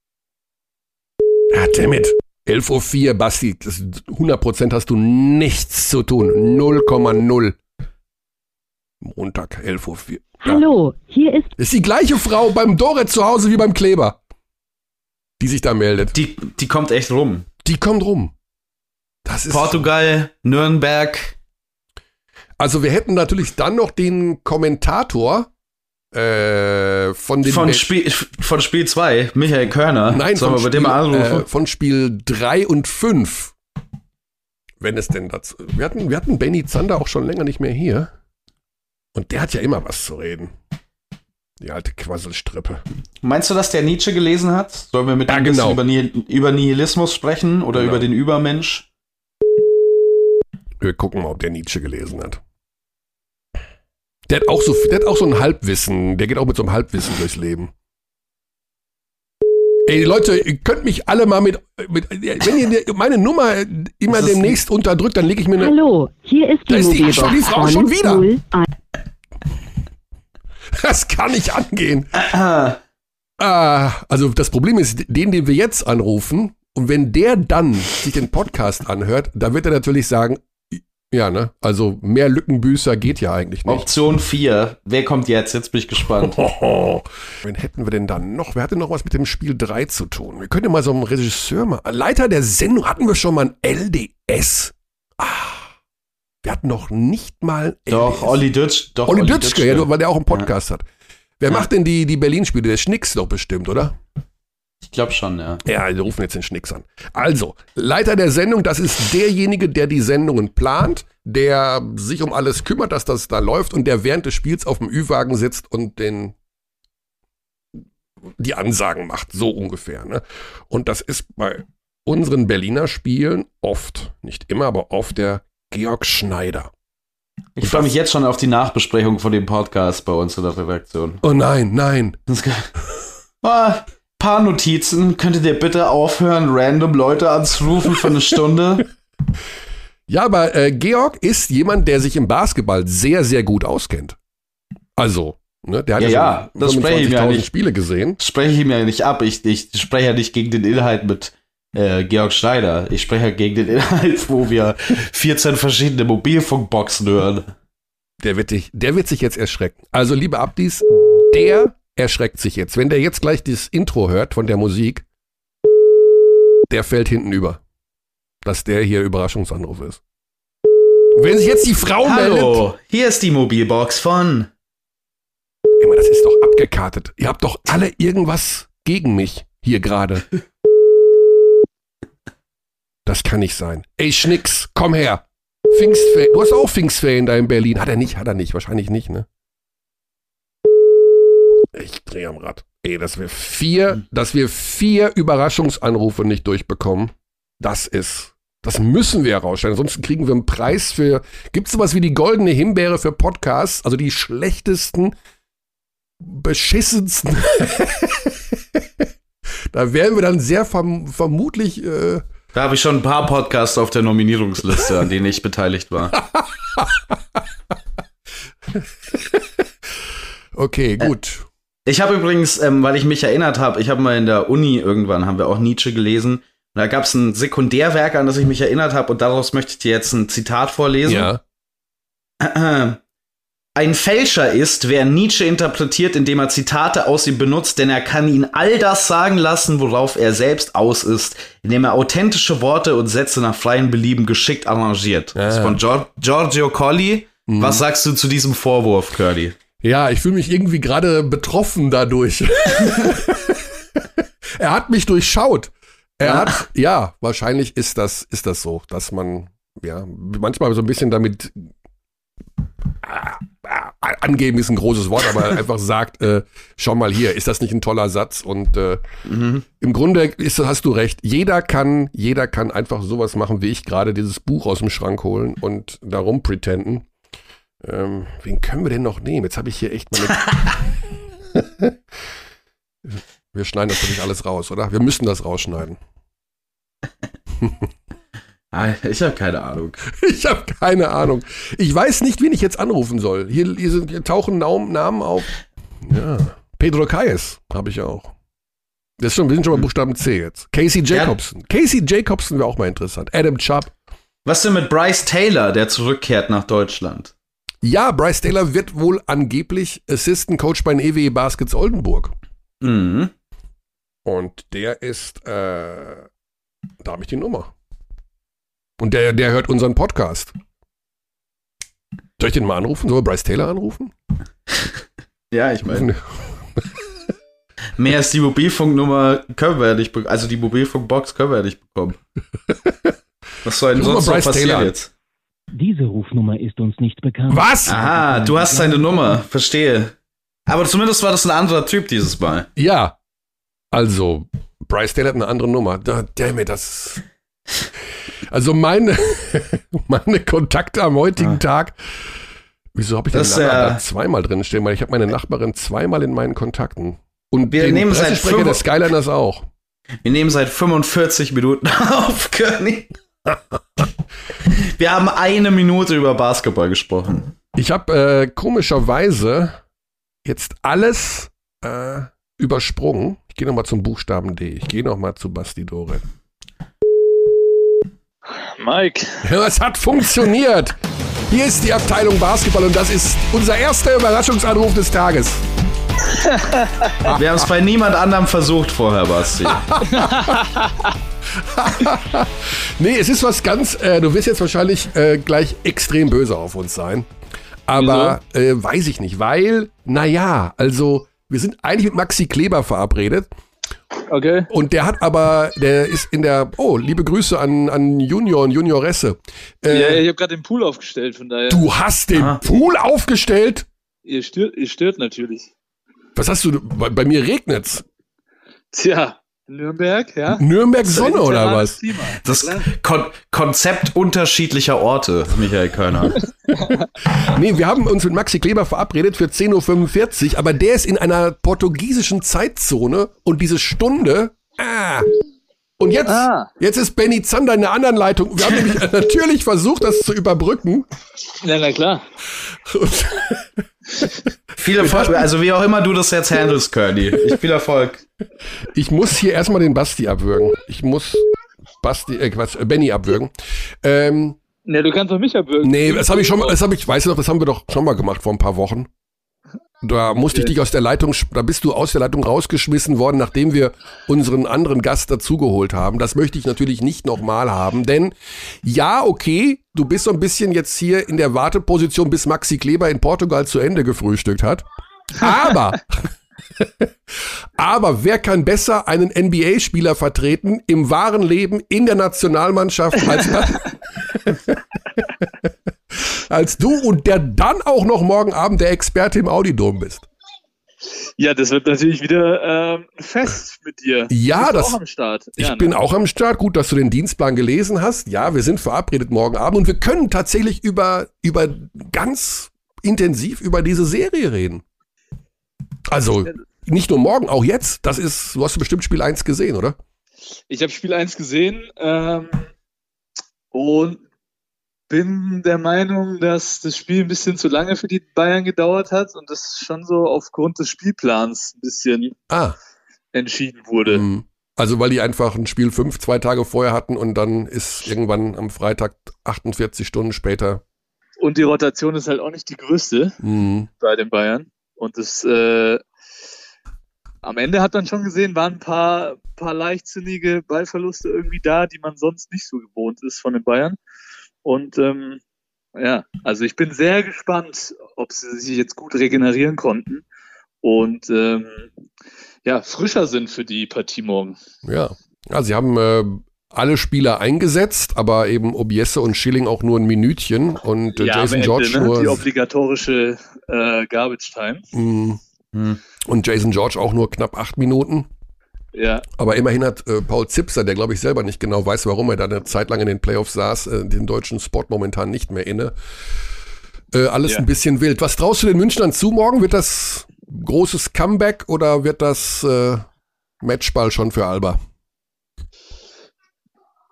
Ah, dammit. elf Uhr vier, Basti. Das hundert Prozent hast du nichts zu tun. null Komma null. Montag, elf Uhr vier. Ja. Hallo, hier ist... Ist die gleiche Frau beim Doret zu Hause wie beim Kleber. Die sich da meldet. Die, die kommt echt rum. Die kommt rum. Das ist Portugal, Nürnberg. Also wir hätten natürlich dann noch den Kommentator... Äh, von den von, Spiel, von Spiel zwei, Michael Körner. Nein, Sollen von, wir Spiel, mal äh, von Spiel drei und fünf. Wenn es denn dazu. Wir hatten, wir hatten Benny Zander auch schon länger nicht mehr hier. Und der hat ja immer was zu reden. Die alte Quasselstrippe. Meinst du, dass der Nietzsche gelesen hat? Sollen wir mit ja, ihm genau. über, über Nihilismus sprechen oder genau. über den Übermensch? Wir gucken mal, ob der Nietzsche gelesen hat. Der hat, auch so, der hat auch so ein Halbwissen. Der geht auch mit so einem Halbwissen durchs Leben. Ey, Leute, ihr könnt mich alle mal mit... mit wenn ihr meine Nummer immer demnächst unterdrückt, dann lege ich mir eine... Hallo, hier ist die, da ist die, schon, die Frau schon wieder. Das kann nicht angehen. Ah, also das Problem ist, den, den wir jetzt anrufen, und wenn der dann sich den Podcast anhört, dann wird er natürlich sagen... Ja, ne? Also mehr Lückenbüßer geht ja eigentlich nicht. Option vier. Wer kommt jetzt? Jetzt bin ich gespannt. Hohoho. Wen hätten wir denn dann noch? Wer hatte noch was mit dem Spiel drei zu tun? Wir können ja mal so einen Regisseur mal... Leiter der Sendung hatten wir schon mal ein L D S. Ah, wir hatten noch nicht mal L D S. Doch, Olli Dütsch. Doch, Olli, Olli Dütschke, Dütschke. Ja, weil der auch einen Podcast ja. hat. Wer ja. macht denn die, die Berlin-Spiele? Der Schnicks doch bestimmt, oder? Ich glaube schon, ja. Ja, wir rufen jetzt den Schnicks an. Also, Leiter der Sendung, das ist derjenige, der die Sendungen plant, der sich um alles kümmert, dass das da läuft und der während des Spiels auf dem Ü-Wagen sitzt und den die Ansagen macht, so ungefähr. Ne? Und das ist bei unseren Berliner Spielen oft, nicht immer, aber oft der Georg Schneider. Ich freue mich jetzt schon auf die Nachbesprechung von dem Podcast bei uns in der Redaktion. Oh nein, nein. Das kann, ah. Paar Notizen. Könntet ihr bitte aufhören, random Leute anzurufen für eine Stunde? Ja, aber äh, Georg ist jemand, der sich im Basketball sehr, sehr gut auskennt. Also, ne, der hat ja, ja, ja schon fünfundzwanzigtausend Spiele gesehen. Spreche ich ihm ja nicht ab. Ich, ich spreche ja nicht gegen den Inhalt mit äh, Georg Schneider. Ich spreche ja gegen den Inhalt, wo wir vierzehn verschiedene Mobilfunkboxen hören. Der wird, dich, der wird sich jetzt erschrecken. Also, liebe Abdis, der... erschreckt sich jetzt. Wenn der jetzt gleich dieses Intro hört von der Musik, der fällt hinten über. Dass der hier Überraschungsanruf ist. Wenn sich jetzt die Frau meldet. Hallo, hier ist die Mobilbox von... Immer, das ist doch abgekartet. Ihr habt doch alle irgendwas gegen mich hier gerade. Das kann nicht sein. Ey, Schnicks, komm her. Pfingstferien. Du hast auch Pfingstferien da in Berlin. Hat er nicht, hat er nicht. Wahrscheinlich nicht, ne? Ich drehe am Rad. Ey, dass wir vier, dass wir vier Überraschungsanrufe nicht durchbekommen, das ist, das müssen wir herausstellen. Ansonsten kriegen wir einen Preis für, gibt es sowas wie die goldene Himbeere für Podcasts? Also die schlechtesten, beschissensten. Da wären wir dann sehr verm- vermutlich... Äh, da habe ich schon ein paar Podcasts auf der Nominierungsliste, an denen ich beteiligt war. Okay, gut. Äh, ich habe übrigens, ähm, weil ich mich erinnert habe, ich habe mal in der Uni irgendwann, haben wir auch Nietzsche gelesen. Und da gab es ein Sekundärwerk, an das ich mich erinnert habe. Und daraus möchte ich dir jetzt ein Zitat vorlesen. Ja. Ein Fälscher ist, wer Nietzsche interpretiert, indem er Zitate aus ihm benutzt, denn er kann ihn all das sagen lassen, worauf er selbst aus ist, indem er authentische Worte und Sätze nach freiem Belieben geschickt arrangiert. Ja. Das ist von Gior- Giorgio Colli. Mhm. Was sagst du zu diesem Vorwurf, Curly? Ja, ich fühle mich irgendwie gerade betroffen dadurch. Er hat mich durchschaut. Er ja. hat, ja, wahrscheinlich ist das, ist das so, dass man, ja, manchmal so ein bisschen damit... Ah, ah, angeben ist ein großes Wort, aber einfach sagt, äh, schau mal hier, ist das nicht ein toller Satz? Und äh, mhm. im Grunde ist, hast du recht, jeder kann, jeder kann einfach sowas machen, wie ich gerade, dieses Buch aus dem Schrank holen und darum pretenden. Ähm, wen können wir denn noch nehmen? Jetzt habe ich hier echt meine... Wir schneiden das natürlich alles raus, oder? Wir müssen das rausschneiden. Ich habe keine Ahnung. Ich habe keine Ahnung. Ich weiß nicht, wen ich jetzt anrufen soll. Hier, hier, sind, hier tauchen Namen auf. Ja. Pedro Calles habe ich auch. Das ist schon, wir sind schon bei Buchstaben C jetzt. Casey Jacobson. Ja. Casey Jacobson wäre auch mal interessant. Adam Chubb. Was denn mit Bryce Taylor, der zurückkehrt nach Deutschland? Ja, Bryce Taylor wird wohl angeblich Assistant Coach bei den E W E Baskets Oldenburg. Mhm. Und der ist, äh, da habe ich die Nummer. Und der, der hört unseren Podcast. Soll ich den mal anrufen? Soll Bryce Taylor anrufen? Ja, ich meine. Mehr als die Mobilfunknummer können wir ja nicht bekommen. Also die Mobilfunkbox können wir ja nicht bekommen. Was soll denn sonst noch passieren jetzt? Diese Rufnummer ist uns nicht bekannt. Was? Aha, du hast seine Nummer. Verstehe. Aber zumindest war das ein anderer Typ dieses Mal. Ja. Also, Bryce Taylor hat eine andere Nummer. Damn it, das... Also meine, meine Kontakte am heutigen ah. Tag, wieso habe ich den Namen ja da zweimal drin stehen? Weil ich habe meine Nachbarin zweimal in meinen Kontakten. Und wir den nehmen seit fünf, der Skyliners auch. Wir nehmen seit fünfundvierzig Minuten auf, König. Wir haben eine Minute über Basketball gesprochen. Ich habe äh, komischerweise jetzt alles äh, übersprungen. Ich gehe nochmal zum Buchstaben D. Ich gehe nochmal zu Basti Dore. Mike. Es hat funktioniert. Hier ist die Abteilung Basketball und das ist unser erster Überraschungsanruf des Tages. Wir haben es bei niemand anderem versucht vorher, Basti. Nee, es ist was ganz, äh, du wirst jetzt wahrscheinlich äh, gleich extrem böse auf uns sein. Aber äh, weiß ich nicht, weil, naja, also wir sind eigentlich mit Maxi Kleber verabredet. Okay. Und der hat aber, der ist in der, oh, liebe Grüße an, an Junior und Junioresse. Äh, ja, ich habe gerade den Pool aufgestellt, von daher. Du hast den ah. Pool aufgestellt? Ihr stört, ihr stört natürlich. Was hast du, bei, bei mir regnet's. Tja, Nürnberg, ja. Nürnberg Sonne oder was? Klima. Das Kon- Konzept unterschiedlicher Orte, Michael Körner. Nee, wir haben uns mit Maxi Kleber verabredet für zehn Uhr fünfundvierzig, aber der ist in einer portugiesischen Zeitzone und diese Stunde, ah, und jetzt, ah. jetzt ist Benny Zander in einer anderen Leitung. Wir haben nämlich natürlich versucht, das zu überbrücken. Ja, na klar. Viel Erfolg, also wie auch immer du das jetzt handelst, Körny. Viel Erfolg. Ich muss hier erstmal den Basti abwürgen. Ich muss Basti, äh, Quatsch, äh, Benny abwürgen. Ähm, ne, du kannst doch mich abwürgen. Nee, das habe ich schon mal, das habe ich, weißt du noch, das haben wir doch schon mal gemacht vor ein paar Wochen. Da musste ich dich aus der Leitung, da bist du aus der Leitung rausgeschmissen worden, nachdem wir unseren anderen Gast dazugeholt haben. Das möchte ich natürlich nicht nochmal haben, denn ja, okay, du bist so ein bisschen jetzt hier in der Warteposition, bis Maxi Kleber in Portugal zu Ende gefrühstückt hat. Aber, aber wer kann besser einen N B A-Spieler vertreten im wahren Leben in der Nationalmannschaft als als du und der dann auch noch morgen Abend der Experte im Audi Dome bist. Ja, das wird natürlich wieder ein ähm, Fest mit dir. Ja, du bist das, auch am Start. Ich ja, bin ne? auch am Start. Gut, dass du den Dienstplan gelesen hast. Ja, wir sind verabredet morgen Abend und wir können tatsächlich über, über ganz intensiv über diese Serie reden. Also nicht nur morgen, auch jetzt. Das ist, du hast bestimmt Spiel eins gesehen, oder? Ich habe Spiel eins gesehen ähm, und bin der Meinung, dass das Spiel ein bisschen zu lange für die Bayern gedauert hat und das schon so aufgrund des Spielplans ein bisschen ah. entschieden wurde. Also weil die einfach ein Spiel fünf zwei Tage vorher hatten und dann ist irgendwann am Freitag achtundvierzig Stunden später. Und die Rotation ist halt auch nicht die größte mhm. bei den Bayern. Und das äh, am Ende hat man schon gesehen, waren ein paar, paar leichtsinnige Ballverluste irgendwie da, die man sonst nicht so gewohnt ist von den Bayern. Und ähm, ja, also ich bin sehr gespannt, ob sie sich jetzt gut regenerieren konnten und ähm, ja, frischer sind für die Partie morgen. Ja, ja, sie haben äh, alle Spieler eingesetzt, aber eben Obiesse und Schilling auch nur ein Minütchen und äh, ja, Jason Ende, George ne? nur... die obligatorische äh, Garbage Time. Mhm. Mhm. Und Jason George auch nur knapp acht Minuten. Ja. Aber immerhin hat äh, Paul Zipser, der glaube ich selber nicht genau weiß, warum er da eine Zeit lang in den Playoffs saß, äh, den deutschen Spot momentan nicht mehr inne. Äh, alles ja. ein bisschen wild. Was traust du den Münchnern zu morgen? Wird das großes Comeback oder wird das äh, Matchball schon für Alba?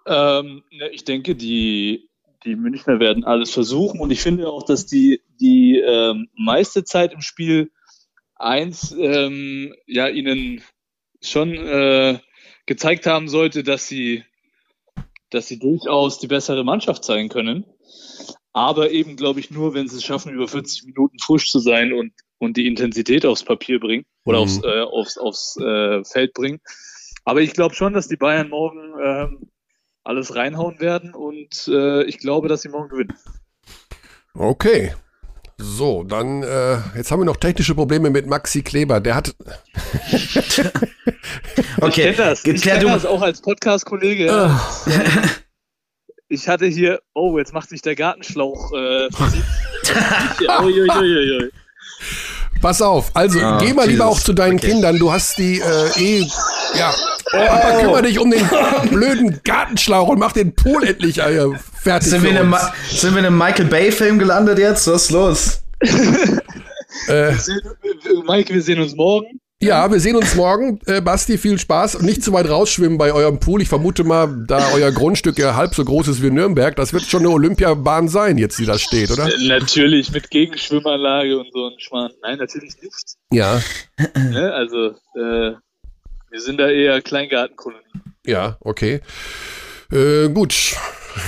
Ähm, ne, ich denke, die, die Münchner werden alles versuchen und ich finde auch, dass die, die ähm, meiste Zeit im Spiel eins ähm, ja, ihnen schon äh, gezeigt haben sollte, dass sie, dass sie durchaus die bessere Mannschaft sein können. Aber eben, glaube ich, nur, wenn sie es schaffen, über vierzig Minuten frisch zu sein und, und die Intensität aufs Papier bringen oder mhm. aufs, äh, aufs, aufs äh, Feld bringen. Aber ich glaube schon, dass die Bayern morgen ähm, alles reinhauen werden und äh, ich glaube, dass sie morgen gewinnen. Okay. So, dann, äh, jetzt haben wir noch technische Probleme mit Maxi Kleber. Der hat... okay, ich kenne das. Ich kenn das auch als Podcast-Kollege. Oh. Ich hatte hier... Oh, jetzt macht sich der Gartenschlauch... Äh, Pass auf, also oh, geh mal Jesus. lieber auch zu deinen okay. Kindern. Du hast die äh, eh... Ja, oh. Papa, kümmere dich um den blöden Gartenschlauch und mach den Pool endlich äh, fertig. Sind wir, in einem, Ma- sind wir in einem Michael Bay-Film gelandet jetzt? Was ist los? äh, Mike, wir sehen uns morgen. Ja, wir sehen uns morgen. Äh, Basti, viel Spaß. Und nicht zu weit rausschwimmen bei eurem Pool. Ich vermute mal, da euer Grundstück ja halb so groß ist wie Nürnberg, das wird schon eine Olympiabahn sein, jetzt die da steht, oder? Äh, natürlich, mit Gegenschwimmanlage und so ein Schmarrn. Nein, natürlich nicht. Ja. Ne, also, äh, wir sind da eher Kleingartenkolonie. Ja, okay. Äh, gut.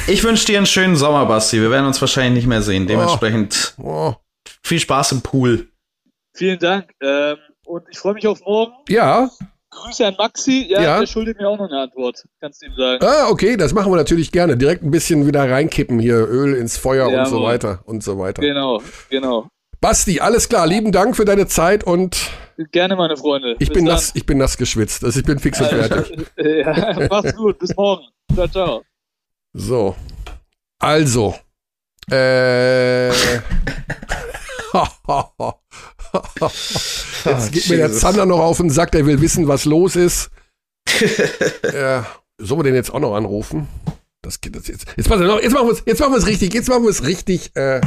Ich wünsche dir einen schönen Sommer, Basti. Wir werden uns wahrscheinlich nicht mehr sehen. Dementsprechend oh. Oh. viel Spaß im Pool. Vielen Dank. Ähm, Und ich freue mich auf morgen. Ja. Grüße an Maxi. Ja, ja. Der schuldet mir auch noch eine Antwort. Kannst du ihm sagen. Ah, okay, das machen wir natürlich gerne. Direkt ein bisschen wieder reinkippen hier. Öl ins Feuer ja, und so weiter und so weiter. Genau, genau. Basti, alles klar. Lieben Dank für deine Zeit und... Gerne, meine Freunde. Ich, bin nass, ich bin nass geschwitzt. Also ich bin fix und fertig. Ja, mach's gut. Bis morgen. Ciao, ciao. So. Also. Äh... Jetzt geht oh, mir der Zander noch auf den Sack, der will wissen, was los ist. äh, sollen wir den jetzt auch noch anrufen? Das geht das jetzt. Jetzt, pass auf, jetzt machen wir es richtig. Jetzt machen wir es richtig, äh,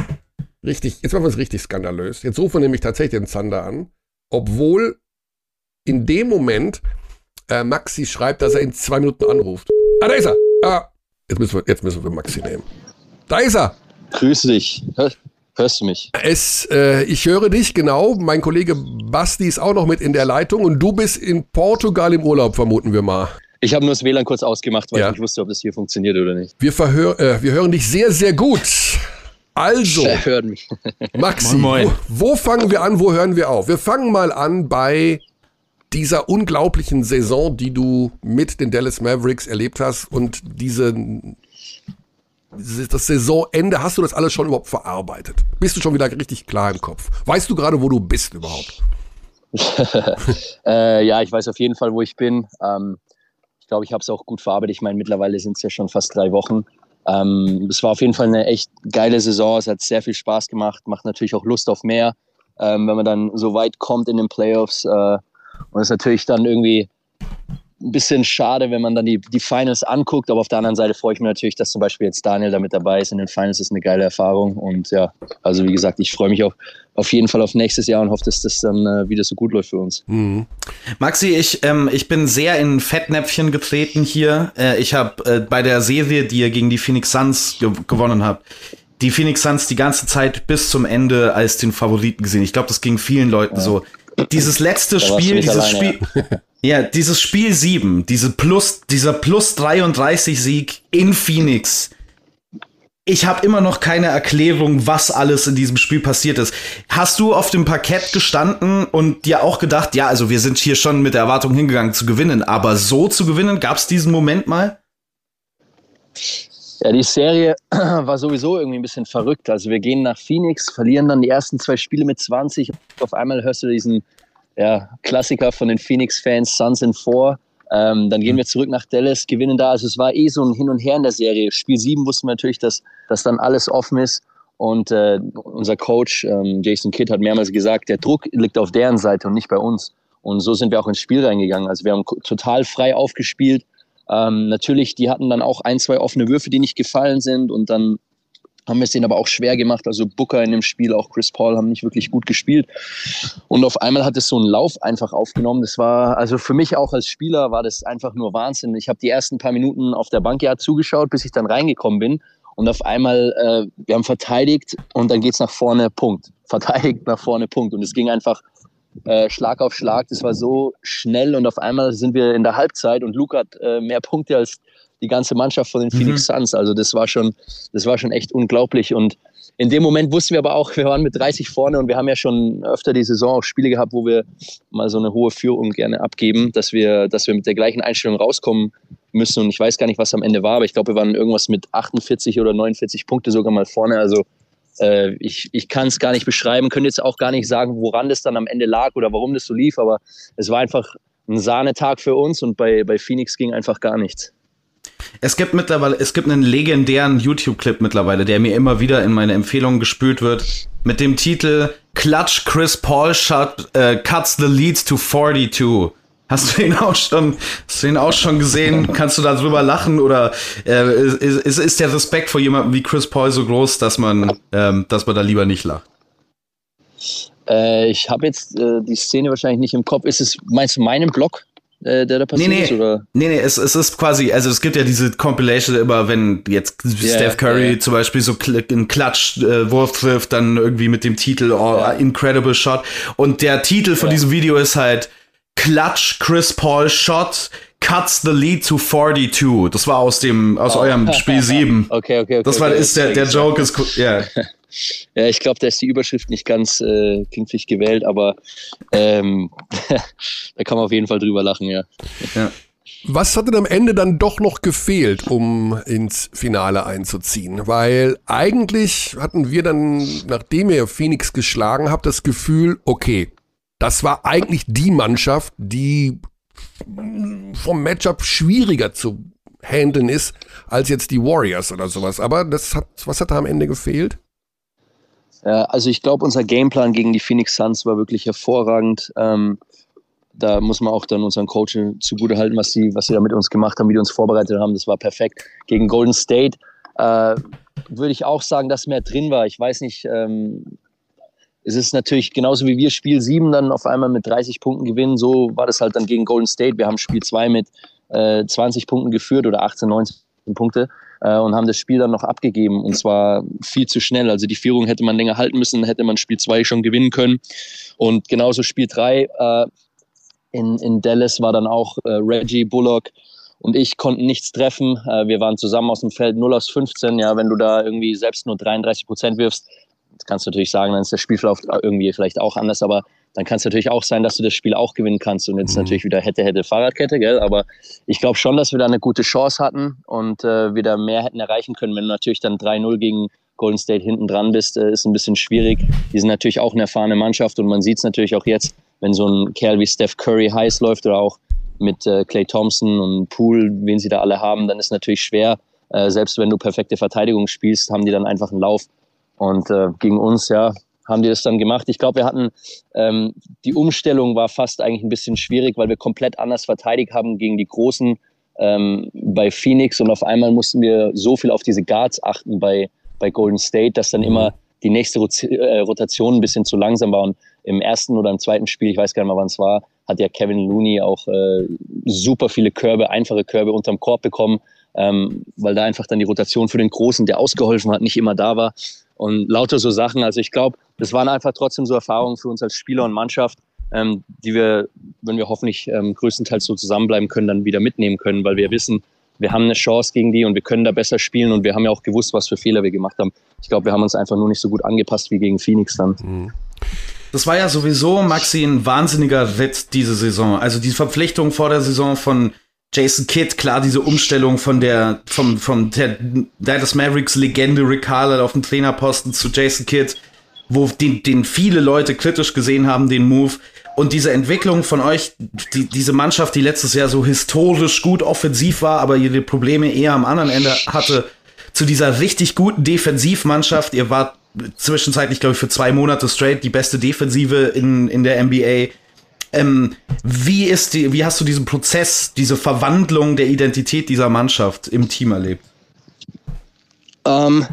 richtig. Jetzt machen wir es richtig skandalös. Jetzt rufen wir nämlich tatsächlich den Zander an, obwohl in dem Moment äh, Maxi schreibt, dass er in zwei Minuten anruft. Ah, da ist er. Ah, jetzt müssen wir, jetzt müssen wir Maxi nehmen. Da ist er. Grüß dich. Hörst du mich? Es, äh, ich höre dich, genau. Mein Kollege Basti ist auch noch mit in der Leitung und du bist in Portugal im Urlaub, vermuten wir mal. Ich habe nur das W L A N kurz ausgemacht, weil ja. ich nicht wusste, ob das hier funktioniert oder nicht. Wir, verhör, äh, wir hören dich sehr, sehr gut. Also, Maxi, moin, moin. Wo, wo fangen wir an, wo hören wir auf? Wir fangen mal an bei dieser unglaublichen Saison, die du mit den Dallas Mavericks erlebt hast, und diese, das Saisonende, hast du das alles schon überhaupt verarbeitet? Bist du schon wieder richtig klar im Kopf? Weißt du gerade, wo du bist überhaupt? äh, ja, ich weiß auf jeden Fall, wo ich bin. Ähm, ich glaube, ich habe es auch gut verarbeitet. Ich meine, mittlerweile sind es ja schon fast drei Wochen. Es ähm, war auf jeden Fall eine echt geile Saison, es hat sehr viel Spaß gemacht, macht natürlich auch Lust auf mehr, ähm, wenn man dann so weit kommt in den Playoffs, äh, und es ist natürlich dann irgendwie ein bisschen schade, wenn man dann die, die Finals anguckt, aber auf der anderen Seite freue ich mich natürlich, dass zum Beispiel jetzt Daniel da mit dabei ist in den Finals, das ist eine geile Erfahrung, und ja, also wie gesagt, ich freue mich auf, auf jeden Fall auf nächstes Jahr und hoffe, dass das dann äh, wieder so gut läuft für uns. Mhm. Maxi, ich, ähm, ich bin sehr in Fettnäpfchen getreten hier. Äh, ich habe äh, bei der Serie, die ihr gegen die Phoenix Suns ge- gewonnen habt, die Phoenix Suns die ganze Zeit bis zum Ende als den Favoriten gesehen. Ich glaube, das ging vielen Leuten ja. so. Dieses letzte Spiel, dieses alleine, Spiel, ja. ja, dieses Spiel sieben, diese plus, dieser plus dreiunddreißig Sieg in Phoenix. Ich habe immer noch keine Erklärung, was alles in diesem Spiel passiert ist. Hast du auf dem Parkett gestanden und dir auch gedacht, ja, also wir sind hier schon mit der Erwartung hingegangen zu gewinnen, aber so zu gewinnen, gab es diesen Moment mal? Ja, die Serie war sowieso irgendwie ein bisschen verrückt. Also wir gehen nach Phoenix, verlieren dann die ersten zwei Spiele mit zwanzig. Auf einmal hörst du diesen ja, Klassiker von den Phoenix-Fans, Suns in Four. Ähm, dann gehen wir zurück nach Dallas, gewinnen da. Also es war eh so ein Hin und Her in der Serie. Spiel sieben wussten wir natürlich, dass, dass dann alles offen ist. Und äh, unser Coach ähm, Jason Kidd hat mehrmals gesagt, der Druck liegt auf deren Seite und nicht bei uns. Und so sind wir auch ins Spiel reingegangen. Also wir haben total frei aufgespielt. Ähm, natürlich, die hatten dann auch ein, zwei offene Würfe, die nicht gefallen sind. Und dann haben wir es denen aber auch schwer gemacht. Also Booker in dem Spiel, auch Chris Paul haben nicht wirklich gut gespielt. Und auf einmal hat es so einen Lauf einfach aufgenommen. Das war, also für mich auch als Spieler war das einfach nur Wahnsinn. Ich habe die ersten paar Minuten auf der Bank ja zugeschaut, bis ich dann reingekommen bin. Und auf einmal, äh, wir haben verteidigt und dann geht's nach vorne, Punkt. Verteidigt nach vorne, Punkt. Und es ging einfach äh, Schlag auf Schlag. Das war so schnell und auf einmal sind wir in der Halbzeit und Luke hat äh, mehr Punkte als die ganze Mannschaft von den Phoenix mhm. Suns, also das war schon, das war schon echt unglaublich. Und in dem Moment wussten wir aber auch, wir waren mit dreißig vorne und wir haben ja schon öfter die Saison auch Spiele gehabt, wo wir mal so eine hohe Führung gerne abgeben, dass wir, dass wir mit der gleichen Einstellung rauskommen müssen. Und ich weiß gar nicht, was am Ende war, aber ich glaube, wir waren irgendwas mit achtundvierzig oder neunundvierzig Punkte sogar mal vorne. Also äh, ich, ich kann es gar nicht beschreiben, könnte jetzt auch gar nicht sagen, woran das dann am Ende lag oder warum das so lief, aber es war einfach ein Sahnetag für uns und bei, bei Phoenix ging einfach gar nichts. Es gibt mittlerweile, es gibt einen legendären YouTube-Clip mittlerweile, der mir immer wieder in meine Empfehlungen gespült wird, mit dem Titel Clutch Chris Paul shot, uh, cuts the leads to forty-two. Hast du ihn auch schon, hast du ihn auch schon gesehen? Kannst du darüber lachen? Oder äh, ist, ist der Respekt vor jemandem wie Chris Paul so groß, dass man, ähm, dass man da lieber nicht lacht? Äh, ich habe jetzt äh, die Szene wahrscheinlich nicht im Kopf. Ist es, meinst du meinen Blog? Der da passiert nee, nee. ist? Oder? Nee, nee, es, es ist quasi, also es gibt ja diese Compilation immer, wenn jetzt yeah, Steph Curry yeah. zum Beispiel so einen Klatschwurf äh, trifft, dann irgendwie mit dem Titel oh, yeah. Incredible Shot. Und der Titel von yeah. diesem Video ist halt Clutch Chris Paul Shot cuts the lead to forty-two. Das war aus dem aus oh. eurem Spiel sieben. Okay, okay, okay. Das war okay, ist der, der Joke ist ja. Yeah. Ja, ich glaube, da ist die Überschrift nicht ganz äh, kindlich gewählt, aber ähm, da kann man auf jeden Fall drüber lachen, ja. ja. Was hat denn am Ende dann doch noch gefehlt, um ins Finale einzuziehen? Weil eigentlich hatten wir dann, nachdem ihr Phoenix geschlagen habt, das Gefühl, okay, das war eigentlich die Mannschaft, die vom Matchup schwieriger zu handeln ist, als jetzt die Warriors oder sowas. Aber das hat, was hat da am Ende gefehlt? Also ich glaube, unser Gameplan gegen die Phoenix Suns war wirklich hervorragend. Ähm, da muss man auch dann unseren Coach zugutehalten, was sie, was sie da mit uns gemacht haben, wie die uns vorbereitet haben. Das war perfekt. Gegen Golden State äh, würde ich auch sagen, dass mehr drin war. Ich weiß nicht, ähm, es ist natürlich genauso wie wir Spiel sieben dann auf einmal mit dreißig Punkten gewinnen. So war das halt dann gegen Golden State. Wir haben Spiel zwei mit äh, zwanzig Punkten geführt oder achtzehn, neunzehn Punkte. Und haben das Spiel dann noch abgegeben und zwar viel zu schnell. Also die Führung hätte man länger halten müssen, hätte man Spiel zwei schon gewinnen können. Und genauso Spiel drei äh, in, in Dallas war dann auch äh, Reggie Bullock und ich konnten nichts treffen. Äh, wir waren zusammen aus dem Feld null aus fünfzehn. Ja, wenn du da irgendwie selbst nur dreiunddreißig Prozent wirfst, das kannst du natürlich sagen, dann ist der Spielverlauf irgendwie vielleicht auch anders, aber dann kann es natürlich auch sein, dass du das Spiel auch gewinnen kannst und jetzt mhm. natürlich wieder hätte, hätte Fahrradkette, gell? Aber ich glaube schon, dass wir da eine gute Chance hatten und äh, wir da mehr hätten erreichen können. Wenn du natürlich dann drei null gegen Golden State hinten dran bist, äh, ist ein bisschen schwierig. Die sind natürlich auch eine erfahrene Mannschaft und man sieht es natürlich auch jetzt, wenn so ein Kerl wie Steph Curry heiß läuft oder auch mit äh, Klay Thompson und Poole, wen sie da alle haben, dann ist es natürlich schwer. Äh, selbst wenn du perfekte Verteidigung spielst, haben die dann einfach einen Lauf. Und äh, gegen uns, ja, haben die das dann gemacht. Ich glaube, wir hatten, ähm, die Umstellung war fast eigentlich ein bisschen schwierig, weil wir komplett anders verteidigt haben gegen die Großen ähm, bei Phoenix. Und auf einmal mussten wir so viel auf diese Guards achten bei, bei Golden State, dass dann immer die nächste Rot- äh, Rotation ein bisschen zu langsam war. Und im ersten oder im zweiten Spiel, ich weiß gar nicht mehr, wann es war, hat ja Kevin Looney auch äh, super viele Körbe, einfache Körbe unterm Korb bekommen, ähm, weil da einfach dann die Rotation für den Großen, der ausgeholfen hat, nicht immer da war. Und lauter so Sachen. Also ich glaube, das waren einfach trotzdem so Erfahrungen für uns als Spieler und Mannschaft, ähm, die wir, wenn wir hoffentlich ähm, größtenteils so zusammenbleiben können, dann wieder mitnehmen können, weil wir wissen, wir haben eine Chance gegen die und wir können da besser spielen und wir haben ja auch gewusst, was für Fehler wir gemacht haben. Ich glaube, wir haben uns einfach nur nicht so gut angepasst wie gegen Phoenix dann. Mhm. Das war ja sowieso, Maxi, ein wahnsinniger Ritt diese Saison. Also die Verpflichtung vor der Saison von Jason Kidd, klar, diese Umstellung von der, vom, vom der Dallas Mavericks Legende Rick Carlisle auf dem Trainerposten zu Jason Kidd, wo den, den viele Leute kritisch gesehen haben, den Move. Und diese Entwicklung von euch, die, diese Mannschaft, die letztes Jahr so historisch gut offensiv war, aber ihre Probleme eher am anderen Ende hatte, zu dieser richtig guten Defensivmannschaft. Ihr wart zwischenzeitlich, glaube ich, für zwei Monate straight die beste Defensive in, in der N B A. Ähm, wie ist die, wie hast du diesen Prozess, diese Verwandlung der Identität dieser Mannschaft im Team erlebt? Ähm,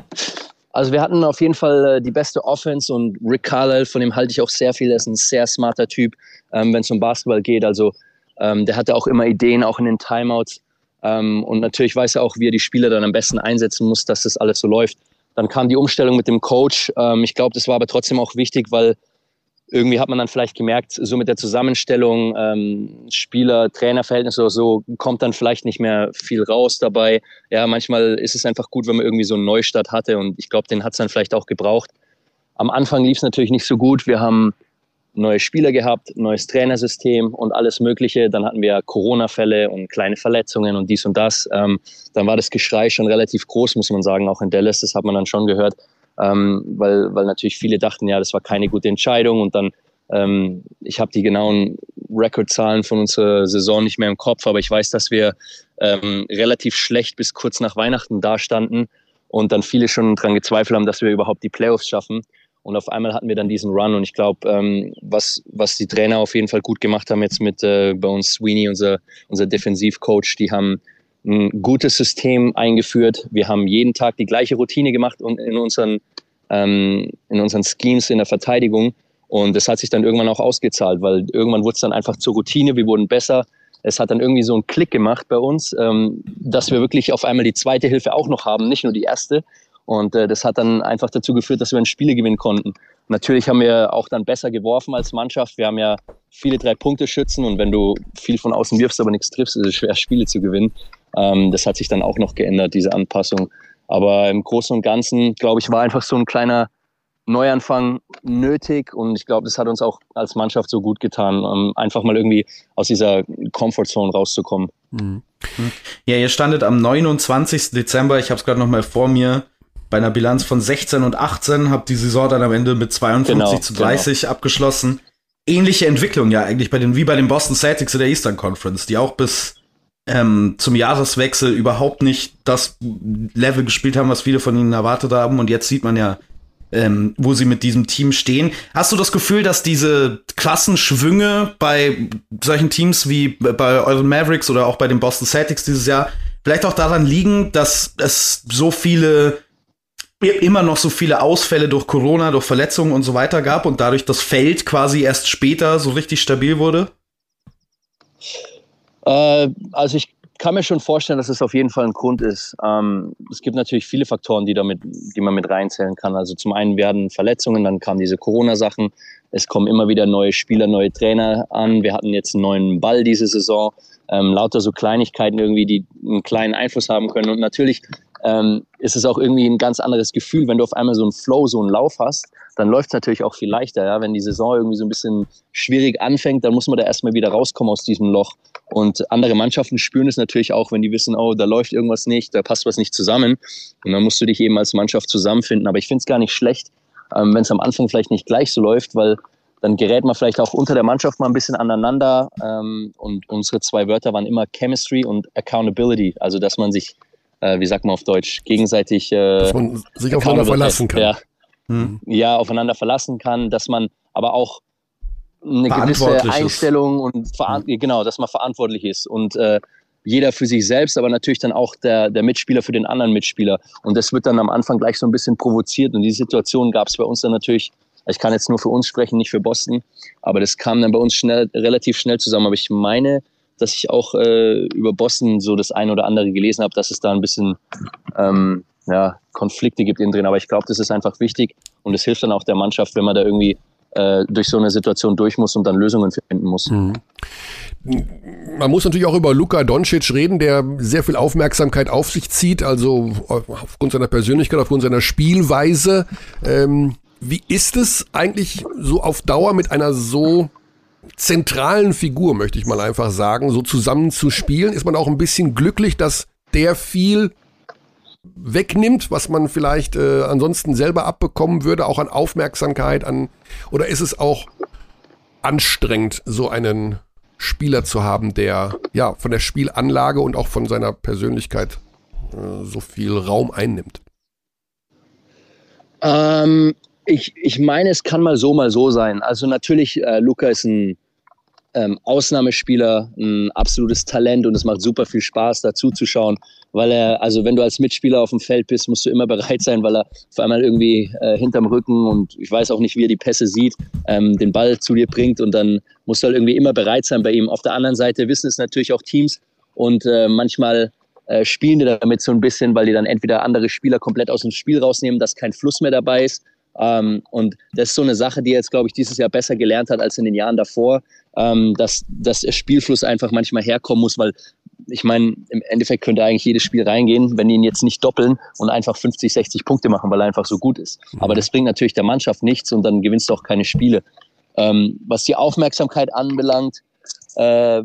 also wir hatten auf jeden Fall die beste Offense und Rick Carlisle, von dem halte ich auch sehr viel. Er ist ein sehr smarter Typ, ähm, wenn es um Basketball geht. Also ähm, der hatte auch immer Ideen, auch in den Timeouts. Ähm, und natürlich weiß er auch, wie er die Spieler dann am besten einsetzen muss, dass das alles so läuft. Dann kam die Umstellung mit dem Coach. Ähm, ich glaube, das war aber trotzdem auch wichtig, weil irgendwie hat man dann vielleicht gemerkt, so mit der Zusammenstellung, ähm, Spieler-Trainer-Verhältnis oder so, kommt dann vielleicht nicht mehr viel raus dabei. Ja, manchmal ist es einfach gut, wenn man irgendwie so einen Neustart hatte und ich glaube, den hat es dann vielleicht auch gebraucht. Am Anfang lief es natürlich nicht so gut. Wir haben neue Spieler gehabt, neues Trainersystem und alles Mögliche. Dann hatten wir Corona-Fälle und kleine Verletzungen und dies und das. Ähm, dann war das Geschrei schon relativ groß, muss man sagen, auch in Dallas. Das hat man dann schon gehört. Ähm, weil, weil natürlich viele dachten, ja, das war keine gute Entscheidung und dann, ähm, ich habe die genauen Rekordzahlen von unserer Saison nicht mehr im Kopf, aber ich weiß, dass wir ähm, relativ schlecht bis kurz nach Weihnachten dastanden und dann viele schon dran gezweifelt haben, dass wir überhaupt die Playoffs schaffen und auf einmal hatten wir dann diesen Run und ich glaube, ähm, was, was die Trainer auf jeden Fall gut gemacht haben jetzt mit äh, bei uns Sweeney, unser, unser Defensivcoach, die haben ein gutes System eingeführt. Wir haben jeden Tag die gleiche Routine gemacht und in unseren, ähm, in unseren Schemes in der Verteidigung. Und das hat sich dann irgendwann auch ausgezahlt, weil irgendwann wurde es dann einfach zur Routine. Wir wurden besser. Es hat dann irgendwie so einen Klick gemacht bei uns, ähm, dass wir wirklich auf einmal die zweite Hilfe auch noch haben, nicht nur die erste. Und äh, das hat dann einfach dazu geführt, dass wir ein Spiel gewinnen konnten. Natürlich haben wir auch dann besser geworfen als Mannschaft. Wir haben ja viele Drei-Punkte-Schützen und wenn du viel von außen wirfst, aber nichts triffst, ist es schwer, Spiele zu gewinnen. Ähm, das hat sich dann auch noch geändert, diese Anpassung. Aber im Großen und Ganzen, glaube ich, war einfach so ein kleiner Neuanfang nötig und ich glaube, das hat uns auch als Mannschaft so gut getan, um einfach mal irgendwie aus dieser Comfortzone rauszukommen. Mhm. Ja, ihr standet am neunundzwanzigsten Dezember, ich habe es gerade noch mal vor mir, bei einer Bilanz von sechzehn und achtzehn, habt die Saison dann am Ende mit zweiundfünfzig zu dreißig genau. abgeschlossen. Ähnliche Entwicklung ja eigentlich bei den, wie bei den Boston Celtics in der Eastern Conference, die auch bis ähm, zum Jahreswechsel überhaupt nicht das Level gespielt haben, was viele von ihnen erwartet haben. Und jetzt sieht man ja, ähm, wo sie mit diesem Team stehen. Hast du das Gefühl, dass diese Klassenschwünge bei solchen Teams wie bei euren Mavericks oder auch bei den Boston Celtics dieses Jahr vielleicht auch daran liegen, dass es so viele immer noch so viele Ausfälle durch Corona, durch Verletzungen und so weiter gab und dadurch das Feld quasi erst später so richtig stabil wurde? Äh, also ich kann mir schon vorstellen, dass es auf jeden Fall ein Grund ist. Ähm, es gibt natürlich viele Faktoren, die, damit, die man mit reinzählen kann. Also zum einen werden Verletzungen, dann kamen diese Corona-Sachen. Es kommen immer wieder neue Spieler, neue Trainer an. Wir hatten jetzt einen neuen Ball diese Saison. Ähm, lauter so Kleinigkeiten irgendwie, die einen kleinen Einfluss haben können. Und natürlich ähm, ist es auch irgendwie ein ganz anderes Gefühl, wenn du auf einmal so einen Flow, so einen Lauf hast, dann läuft es natürlich auch viel leichter. Ja? Wenn die Saison irgendwie so ein bisschen schwierig anfängt, dann muss man da erstmal wieder rauskommen aus diesem Loch. Und andere Mannschaften spüren es natürlich auch, wenn die wissen, oh, da läuft irgendwas nicht, da passt was nicht zusammen. Und dann musst du dich eben als Mannschaft zusammenfinden. Aber ich finde es gar nicht schlecht, ähm, wenn es am Anfang vielleicht nicht gleich so läuft, weil dann gerät man vielleicht auch unter der Mannschaft mal ein bisschen aneinander. Und unsere zwei Wörter waren immer Chemistry und Accountability. Also, dass man sich, wie sagt man auf Deutsch, gegenseitig... Dass man sich aufeinander verlassen kann. Ja, hm. ja, aufeinander verlassen kann. Dass man aber auch eine gewisse Einstellung und veran- hm. genau, dass man verantwortlich ist. Und äh, jeder für sich selbst, aber natürlich dann auch der, der Mitspieler für den anderen Mitspieler. Und das wird dann am Anfang gleich so ein bisschen provoziert. Und die Situation gab es bei uns dann natürlich... Ich kann jetzt nur für uns sprechen, nicht für Boston, aber das kam dann bei uns schnell, relativ schnell zusammen. Aber ich meine, dass ich auch äh, über Boston so das ein oder andere gelesen habe, dass es da ein bisschen ähm, ja, Konflikte gibt innen drin. Aber ich glaube, das ist einfach wichtig und es hilft dann auch der Mannschaft, wenn man da irgendwie äh, durch so eine Situation durch muss und dann Lösungen finden muss. Mhm. Man muss natürlich auch über Luka Doncic reden, der sehr viel Aufmerksamkeit auf sich zieht, also aufgrund seiner Persönlichkeit, aufgrund seiner Spielweise. Ähm Wie ist es eigentlich so auf Dauer mit einer so zentralen Figur, möchte ich mal einfach sagen, so zusammen zu spielen? Ist man auch ein bisschen glücklich, dass der viel wegnimmt, was man vielleicht äh, ansonsten selber abbekommen würde, auch an Aufmerksamkeit, an, oder ist es auch anstrengend, so einen Spieler zu haben, der ja von der Spielanlage und auch von seiner Persönlichkeit äh, so viel Raum einnimmt? Ähm... Ich, ich meine, es kann mal so, mal so sein. Also natürlich, äh, Luka ist ein ähm, Ausnahmespieler, ein absolutes Talent und es macht super viel Spaß, dazu zu schauen, weil er, also wenn du als Mitspieler auf dem Feld bist, musst du immer bereit sein, weil er auf einmal irgendwie äh, hinterm Rücken und ich weiß auch nicht, wie er die Pässe sieht, ähm, den Ball zu dir bringt und dann musst du halt irgendwie immer bereit sein bei ihm. Auf der anderen Seite wissen es natürlich auch Teams und äh, manchmal... Äh, spielen die damit so ein bisschen, weil die dann entweder andere Spieler komplett aus dem Spiel rausnehmen, dass kein Fluss mehr dabei ist. Ähm, und das ist so eine Sache, die er jetzt, glaube ich, dieses Jahr besser gelernt hat als in den Jahren davor, ähm, dass, dass der Spielfluss einfach manchmal herkommen muss, weil ich meine, im Endeffekt könnte eigentlich jedes Spiel reingehen, wenn die ihn jetzt nicht doppeln und einfach fünfzig, sechzig Punkte machen, weil er einfach so gut ist. Aber das bringt natürlich der Mannschaft nichts und dann gewinnst du auch keine Spiele. Ähm, was die Aufmerksamkeit anbelangt, äh,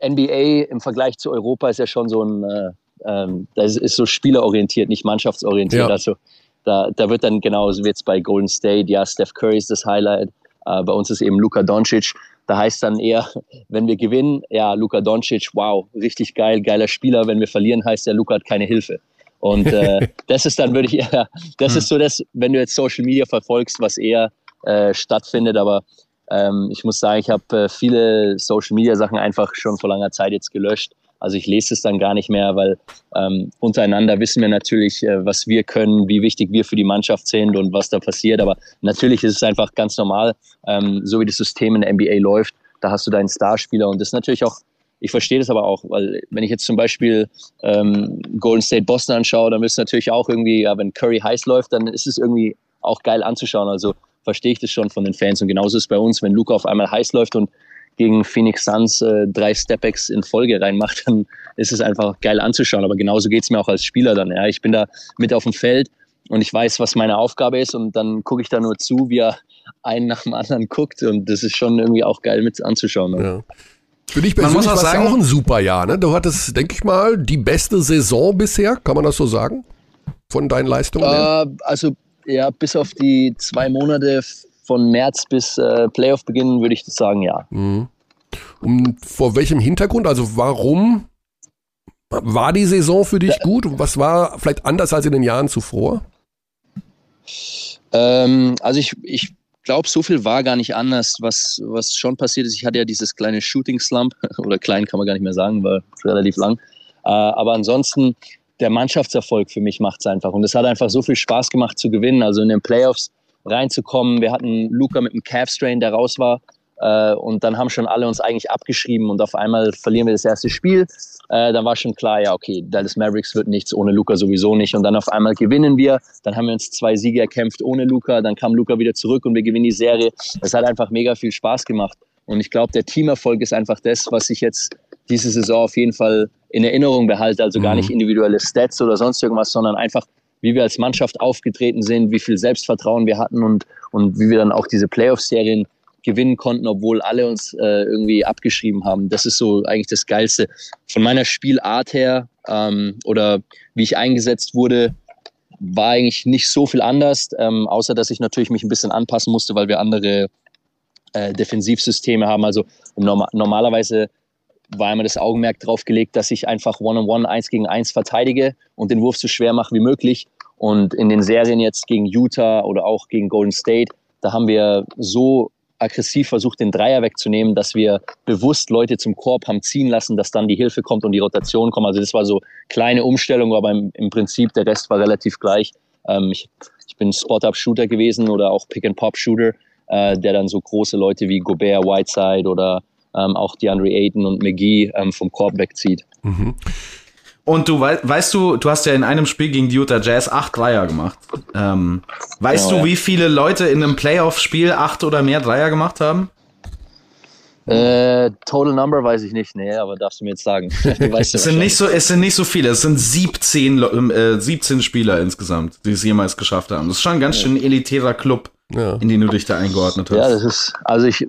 N B A im Vergleich zu Europa ist ja schon so ein, äh, ähm, das ist so spielerorientiert, nicht mannschaftsorientiert. Ja. Also da, da wird dann genauso wie jetzt bei Golden State, ja, Steph Curry ist das Highlight, äh, bei uns ist eben Luka Doncic. Da heißt dann eher, wenn wir gewinnen, ja, Luka Doncic, wow, richtig geil, geiler Spieler. Wenn wir verlieren, heißt ja, Luka hat keine Hilfe. Und äh, das ist dann, würde ich eher, das hm. ist so das, wenn du jetzt Social Media verfolgst, was eher äh, stattfindet, aber Ähm, ich muss sagen, ich habe äh, viele Social-Media-Sachen einfach schon vor langer Zeit jetzt gelöscht. Also ich lese es dann gar nicht mehr, weil ähm, untereinander wissen wir natürlich, äh, was wir können, wie wichtig wir für die Mannschaft sind und was da passiert. Aber natürlich ist es einfach ganz normal, ähm, so wie das System in der N B A läuft, da hast du deinen Starspieler. Und das ist natürlich auch, ich verstehe das aber auch, weil wenn ich jetzt zum Beispiel ähm, Golden State Boston anschaue, dann ist es natürlich auch irgendwie, ja, wenn Curry heiß läuft, dann ist es irgendwie auch geil anzuschauen. Also verstehe ich das schon von den Fans. Und genauso ist es bei uns, wenn Luka auf einmal heiß läuft und gegen Phoenix Suns äh, drei Stepbacks in Folge reinmacht, dann ist es einfach geil anzuschauen. Aber genauso geht es mir auch als Spieler dann. Ja. Ich bin da mit auf dem Feld und ich weiß, was meine Aufgabe ist und dann gucke ich da nur zu, wie er einen nach dem anderen guckt und das ist schon irgendwie auch geil mit anzuschauen. Ja. Für dich persönlich war es ja auch ein super Jahr. Ne? Du hattest, denke ich mal, die beste Saison bisher, kann man das so sagen? Von deinen Leistungen? Äh, also Ja, bis auf die zwei Monate von März bis äh, Playoff-Beginn würde ich sagen, ja. Mhm. Und vor welchem Hintergrund, also warum war die Saison für dich gut? Was war vielleicht anders als in den Jahren zuvor? Ähm, also ich, ich glaube, so viel war gar nicht anders, was, was schon passiert ist. Ich hatte ja dieses kleine Shooting-Slump, oder klein kann man gar nicht mehr sagen, war relativ lang. Äh, aber ansonsten... Der Mannschaftserfolg für mich macht es einfach. Und es hat einfach so viel Spaß gemacht zu gewinnen. Also in den Playoffs reinzukommen. Wir hatten Luka mit einem Calf-Strain, der raus war. Äh, und dann haben schon alle uns eigentlich abgeschrieben und auf einmal verlieren wir das erste Spiel. Äh, dann war schon klar, ja okay, Dallas Mavericks wird nichts, ohne Luka sowieso nicht. Und dann auf einmal gewinnen wir, dann haben wir uns zwei Siege erkämpft ohne Luka, dann kam Luka wieder zurück und wir gewinnen die Serie. Es hat einfach mega viel Spaß gemacht. Und ich glaube, der Teamerfolg ist einfach das, was ich jetzt diese Saison auf jeden Fall in Erinnerung behalte. Also gar nicht individuelle Stats oder sonst irgendwas, sondern einfach, wie wir als Mannschaft aufgetreten sind, wie viel Selbstvertrauen wir hatten und, und wie wir dann auch diese Playoff-Serien gewinnen konnten, obwohl alle uns äh, irgendwie abgeschrieben haben. Das ist so eigentlich das Geilste. Von meiner Spielart her ähm, oder wie ich eingesetzt wurde, war eigentlich nicht so viel anders, ähm, außer dass ich natürlich mich ein bisschen anpassen musste, weil wir andere äh, Defensivsysteme haben. Also norm- normalerweise war immer das Augenmerk drauf gelegt, dass ich einfach One-on-One, eins gegen eins verteidige und den Wurf so schwer mache wie möglich. Und in den Serien jetzt gegen Utah oder auch gegen Golden State, da haben wir so aggressiv versucht, den Dreier wegzunehmen, dass wir bewusst Leute zum Korb haben ziehen lassen, dass dann die Hilfe kommt und die Rotation kommt. Also das war so kleine Umstellung, aber im, im Prinzip der Rest war relativ gleich. Ähm, ich, ich bin Spot-Up-Shooter gewesen oder auch Pick-and-Pop-Shooter, äh, der dann so große Leute wie Gobert, Whiteside oder Ähm, auch DeAndre Ayton und McGee ähm, vom Korb wegzieht. Mhm. Und du we- weißt du, du hast ja in einem Spiel gegen die Utah Jazz acht Dreier gemacht. Ähm, weißt genau, du, ja. wie viele Leute in einem Playoff-Spiel acht oder mehr Dreier gemacht haben? Äh, total Number weiß ich nicht, nee, aber darfst du mir jetzt sagen. Du weißt es, sind nicht so, es sind nicht so viele, es sind siebzehn, äh, siebzehn Spieler insgesamt, die es jemals geschafft haben. Das ist schon ein ganz ja. schön elitärer Club, ja. in den du dich da eingeordnet hast. Ja, das ist, also ich...